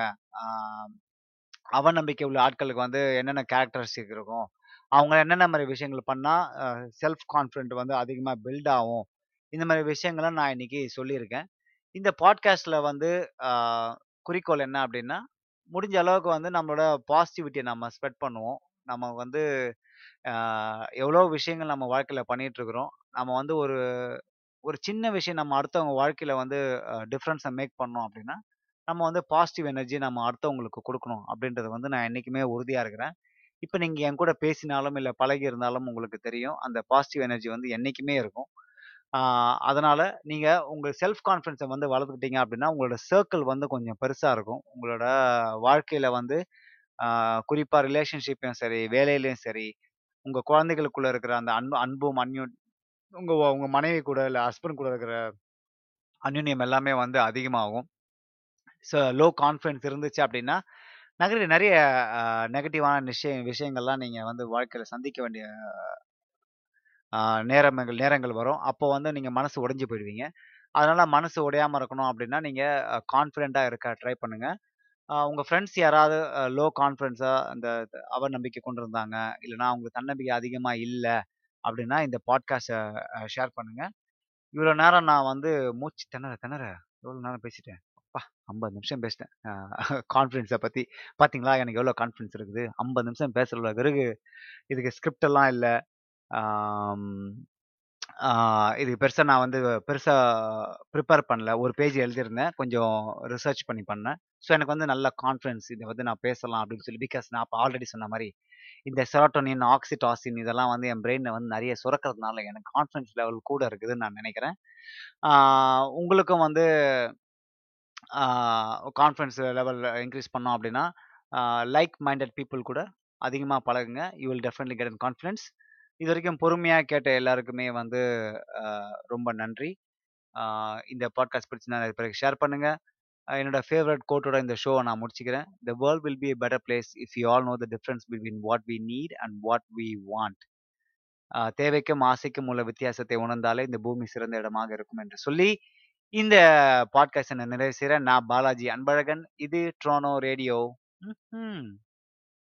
அவநம்பிக்கை உள்ள ஆட்களுக்கு வந்து என்னென்ன கேரக்டரிஸ்டிக் இருக்கும், அவங்க என்னென்ன மாதிரி விஷயங்கள் பண்ணால் செல்ஃப் கான்ஃபிடென்ட் வந்து அதிகமாக பில்ட் ஆகும், இந்த மாதிரி விஷயங்களை நான் இன்னைக்கு சொல்லியிருக்கேன். இந்த பாட்காஸ்ட்டில் வந்து குறிக்கோள் என்ன அப்படின்னா முடிஞ்ச அளவுக்கு வந்து நம்மளோட பாசிட்டிவிட்டியை நம்ம ஸ்ப்ரெட் பண்ணுவோம். நம்ம வந்து எவ்வளோ விஷயங்கள் நம்ம வாழ்க்கையில் பண்ணிகிட்ருக்குறோம், நம்ம வந்து ஒரு ஒரு சின்ன விஷயம் நம்ம அடுத்தவங்க வாழ்க்கையில் வந்து டிஃப்ரென்ஸை மேக் பண்ணோம் அப்படின்னா நம்ம வந்து பாசிட்டிவ் எனர்ஜி நம்ம அடுத்தவங்களுக்கு கொடுக்கணும் அப்படின்றது வந்து நான் என்றைக்குமே உறுதியாக இருக்கிறேன். இப்போ நீங்கள் என் கூட பேசினாலும் இல்லை பழகி இருந்தாலும் உங்களுக்கு தெரியும் அந்த பாசிட்டிவ் எனர்ஜி வந்து என்றைக்குமே இருக்கும். அதனால் நீங்கள் உங்கள் செல்ஃப் கான்ஃபிடன்ஸை வந்து வளர்த்துக்கிட்டீங்க அப்படின்னா உங்களோட சர்க்கிள் வந்து கொஞ்சம் பெருசாக இருக்கும். உங்களோட வாழ்க்கையில் வந்து குறிப்பாக ரிலேஷன்ஷிப்பையும் சரி, வேலையிலையும் சரி, உங்கள் குழந்தைகளுக்குள்ளே இருக்கிற அந்த அன்பு அன்பும் அந்யூன் உங்கள் உங்கள் மனைவி கூட இல்லை ஹஸ்பண்ட் கூட இருக்கிற அந்யூன்யம் எல்லாமே வந்து அதிகமாகும். ஸோ லோ கான்ஃபிடன்ஸ் இருந்துச்சு அப்படின்னா நகரி நிறைய நெகட்டிவான விஷய விஷயங்கள்லாம் நீங்கள் வந்து வாழ்க்கையில் சந்திக்க வேண்டிய நேரங்கள் நேரங்கள் வரும். அப்போ வந்து நீங்கள் மனசு உடைஞ்சு போயிடுவீங்க. அதனால் மனசு உடையாமல் இருக்கணும் அப்படின்னா நீங்கள் கான்ஃபிடென்ட்டாக இருக்க ட்ரை பண்ணுங்கள். உங்கள் ஃப்ரெண்ட்ஸ் யாராவது லோ கான்ஃபிடென்ஸாக அந்த அவர் நம்பிக்கை கொண்டு இருந்தாங்க, இல்லைனா அவங்களுக்கு தன்னம்பிக்கை அதிகமாக இல்லை அப்படின்னா இந்த பாட்காஸ்ட்டை ஷேர் பண்ணுங்கள். இவ்வளோ நேரம் நான் வந்து மூச்சு திணற திணற இவ்வளோ நேரம் பேசிட்டேன், அப்பா ஐம்பது நிமிஷம் பேசிட்டேன் கான்ஃபிடென்ஸை பற்றி. பார்த்தீங்களா எனக்கு எவ்வளோ கான்ஃபிடென்ஸ் இருக்குது, ஐம்பது நிமிஷம் பேசுகிற பிறகு இதுக்கு ஸ்கிரிப்டெல்லாம் இல்லை, இது பெருசாக நான் வந்து பெருசாக ப்ரிப்பேர் பண்ணல, ஒரு பேஜ் எழுதியிருந்தேன், கொஞ்சம் ரிசர்ச் பண்ணி பண்ணேன். ஸோ எனக்கு வந்து நல்ல கான்ஃபிடென்ஸ் இதை வந்து நான் பேசலாம் அப்படின்னு சொல்லி. பிகாஸ் நான் இப்போ ஆல்ரெடி சொன்ன மாதிரி இந்த செரோட்டோனின், ஆக்சிடாசின் இதெல்லாம் வந்து என் பிரெயினில் வந்து நிறைய சுரக்கிறதுனால எனக்கு கான்ஃபிடென்ஸ் லெவல் கூட இருக்குதுன்னு நான் நினைக்கிறேன். உங்களுக்கும் வந்து கான்ஃபிடென்ஸ் லெவல் இன்க்ரீஸ் பண்ணோம் அப்படின்னா லைக் மைண்டட் பீப்புள் கூட அதிகமாக பழகுங்க. You will definitely get in confidence. இது வரைக்கும் பொறுமையாக கேட்ட எல்லாருக்குமே வந்து ரொம்ப நன்றி. இந்த பாட்காஸ்ட் பிடிச்சினா நிறைய பேருக்கு ஷேர் பண்ணுங்கள். என்னோட ஃபேவரட் கோட்டோட இந்த ஷோவை நான் முடிச்சுக்கிறேன். The world will be a better place if you all know the difference between what we need and what we want. தேவைக்கும் ஆசைக்கும் உள்ள வித்தியாசத்தை உணர்ந்தாலே இந்த பூமி சிறந்த இடமாக இருக்கும் என்று சொல்லி இந்த பாட்காஸ்ட் நான் நிறைவு செய்கிறேன். நான் பாலாஜி அன்பழகன், இது ட்ரோனோ ரேடியோ.